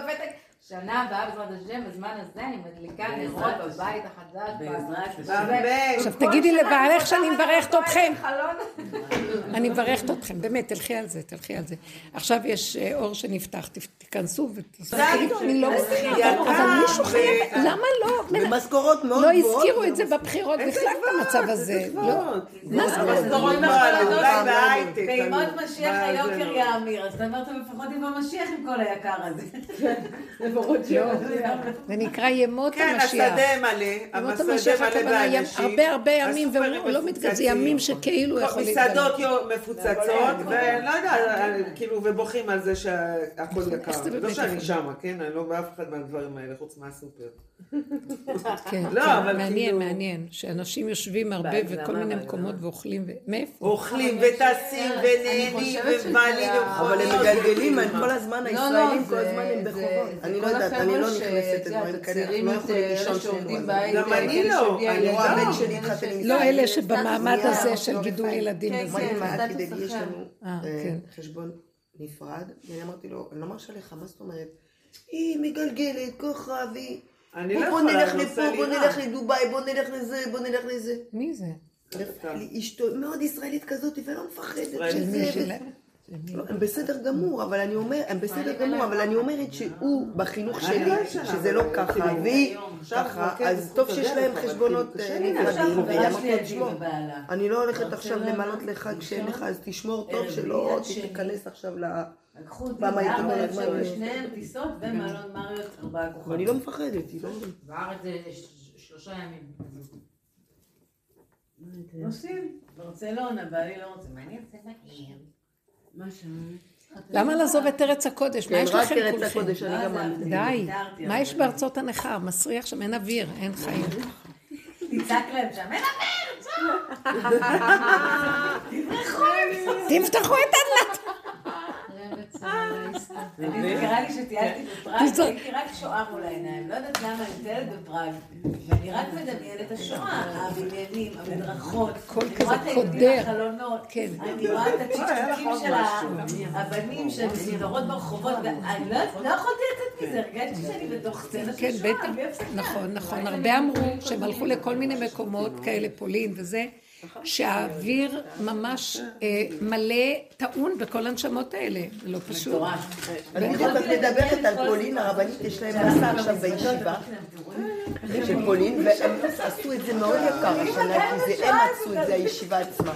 בפתק. שנה הבאה בזמן השם, בזמן הזה אני מדליקה נרות בבית החדש בעזרת. עכשיו תגידי לבעלך שאני מברכת אתכם. אני מברכת אתכם, באמת, תלכי על זה, תלכי על זה. עכשיו יש אור שנפתח, תיכנסו ותגידו, אני לא מבינה, אבל מישהו חייב, למה לא? במשכורות מאוד מאוד. לא הזכירו את זה בבחירות, בכלל במצב הזה. במשכורות מאוד, בימות משיח היוקר יאמיר, אז אתה אומרת לפחות עם המשיח עם כל היקר הזה. זה נקרא ימות המשיח. כן, השדה מלא, השדה מלא באנשים. הרבה הרבה ימים, ולא מתגזי ימים שכאילו יכול להתגלם. מסעדות מפוצצות, ולא יודע, כאילו, ובוכים על זה שהכל יקר. לא שאני שמה, כן? אני לא באף אחד מהדברים האלה, חוץ מהסופר. כן, מעניין, מעניין, שאנשים יושבים הרבה וכל מיני מקומות ואוכלים, מאיפה? אוכלים וטסים ונהנים ובעלים ומכונים. אבל הם מגלגלים, כל הזמן הישראלים, כל הזמן הם בחובות. אני לא יודעת, אני לא נכנסת לדברים כאלה, אנחנו לא יכולים לישון שעובדים בית. גם אני לא, אני רואה הבן שלי התחתן עם... לא אלה שבמעמד הזה של גידול ילדים. כן, כן, כדי יש לנו חשבון נפרד, ואני אמרתי לו, אני לא מרשה לך, מה זאת אומרת? היא מגלגלת, ככה, והיא... בוא נלך לפה, בוא נלך לדוביי, בוא נלך לזה, בוא נלך לזה. מי זה? אשתו מאוד ישראלית כזאת, ולא מפחדת שזה... הם בסדר גמור, אבל אני אומר, הם בסדר גמור, אבל אני אומרת שהוא בחינוך שלי, שזה לא ככה, והיא ככה, אז טוב שיש להם חשבונות נפרדים, אני לא הולכת עכשיו למלות לך כשאין לך, אז תשמור טוב שלא תתכנס עכשיו ל... לקחו אותי לארבע עכשיו לשניהם טיסות ומלון מריות ארבעה כוכבים. אני לא מפחדת, היא לא מפחדת. בארץ זה שלושה ימים. נוסעים, ברצלונה, בעלי לא רוצה, מה אני ארצה מהם? למה לעזוב את ארץ הקודש? מה יש לכם כולכם? די, מה יש בארצות הנחר? מסריח שם, אין אוויר, אין חיים. תצעק להם שם, אין אוויר, צאו! תפתחו את הדלת. אני זכרה לי שטיילתי בפראג, הייתי רק שואה מול העיניים, לא יודעת למה אני טיילת בפראג, ואני רק מדמיינת השואה, הבניינים, המדרכות, אני רואה את היהודים החלונות, אני רואה את הצ'צ'קים של הבנים שנראות ברחובות, ואני לא יכולה לצאת מזה, הרגשתי שאני בתוך סצנה של שואה. נכון, נכון, הרבה אמרו שהם הלכו לכל מיני מקומות כאלה, פולין וזה, שהאוויר ממש מלא טעון בכל הנשמות האלה, זה לא פשוט. אני מדברת על פולין, הרבנית יש להם מסע עכשיו בישיבה של פולין, והם עשו את זה מאוד יקר השנה, כי זה הם עשו את זה, הישיבה עצמה.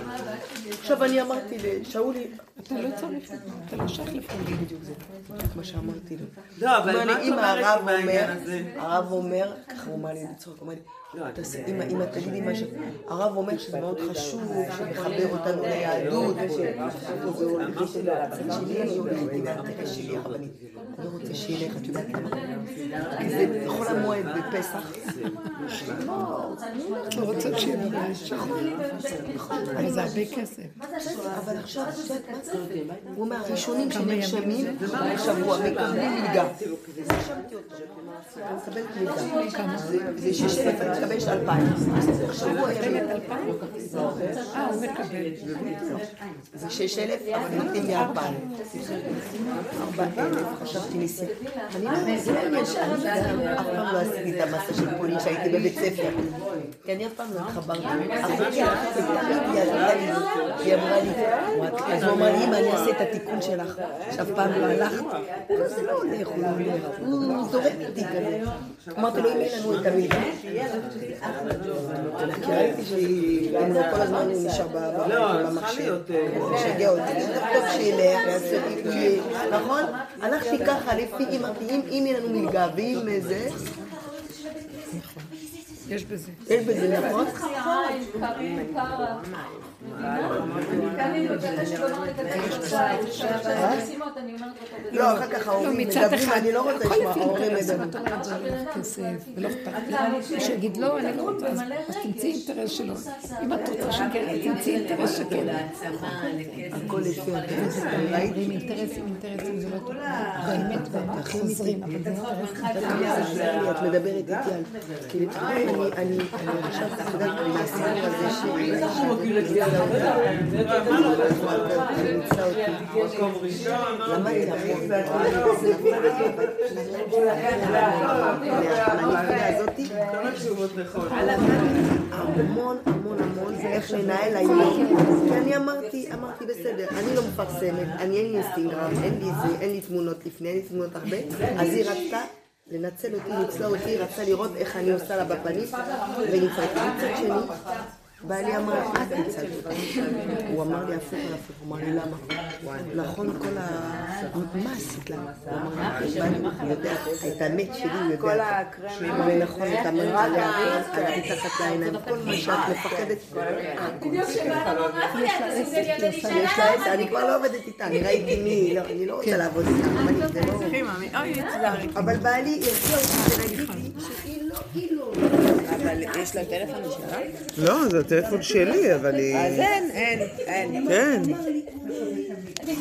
עכשיו אני אמרתי לשאולי, אתה לא צריך, אתה לא שייך לפולין בדיוק זה, כמו שאמרתי לו. לא, אבל מה את אומרת עם העניין הזה? הרב אומר, ככה הוא אומר לי בצורך, אומר לי, אם תגידי מה ש... הרב אומר שזה מאוד חשוב, שמחבר אותנו ליהדות, אני רוצה שילך, את יודעת כמה? כי זה בכל המועד בפסח. לא רוצה שילך. אבל זה הרבה כסף. אבל עכשיו, הוא מהראשונים שנרשמים שבוע, מקבלים מלגה. זה שיש פתק. מקבלת אלפיים. שבוע ימים אלפיים? אה, הוא מקבל. זה שש אלף, אבל נותנים לי ארבע. ארבע אלף, חשבתי ניסי. אני אף פעם לא עשיתי את המסע של פולין שהייתי בבית ספר. כי אני אף פעם לא התחברתי. היא אמרה לי, אז הוא אמר לי, אמא, אני אעשה את התיקון שלך. שאף פעם לא הלכת. זה לא הולך, הוא לא הולך. הוא זורק איתי כזה. אמרתי לו, אם אין לנו את המילה. כי ראיתי שהם לא כל הזמן נשאר במחשב שגע אותי, טוב שילך, נכון? הלכתי ככה לפי אמרתיים, אם יהיה לנו מלגע ואם זה יש בזה, יש בזה, נכון? לא, אחר כך ההורים מדברים, אני לא רוצה לשמוע, ההורים מדברים. שיגיד לא, אני לא רוצה, אז תמצאי אינטרס שלו. אם את רוצה שקל, תמצאי אינטרס שקל. הכל יפה. עם אינטרסים, אינטרסים, זה לא טוב. באמת, ואנחנו עוזרים, אבל זה אינטרסים. את מדברת איתי על... כי לפעמים אני עכשיו תחדד מהסיפור הזה שירים. מקום ראשון, למדתי המון. מהנקודה הזאתי, המון המון המון זה איך לנהל היום. ואני אמרתי, אמרתי בסדר, אני לא מפרסמת, אני אין לי אינסטגרם, אין לי זה, אין לי תמונות לפני, אין לי תמונות הרבה, אז היא רצתה. לנצל אותי, נצלה אותי, רצה לראות איך אני עושה לה בפנים, ונפרקתי קצת שני. בעלי אמרה, את נצלת אותי. הוא אמר לי, הפוך על הפוך, הוא אמר לי, למה? נכון כל ה... מה עשית למה? הוא אמר לי, אני יודע, את האמת שלי, הוא יודע. כל הקרמים. ונכון, את המנגל, את תחת לעיניים, כל מה שאת מפחדת. בדיוק שבאללה אמרתי, אתה סוגל ידע נשאלה. אני כבר לא עובדת איתה, אני ראיתי מי, אני לא רוצה לעבוד איתה. אבל בעלי הרגיע אותי ונגיד לי, שהיא לא, היא לא. אבל יש לה טלפון משלה? לא, זה הטלפון שלי, אבל היא... אז אין, אין, אין. אין.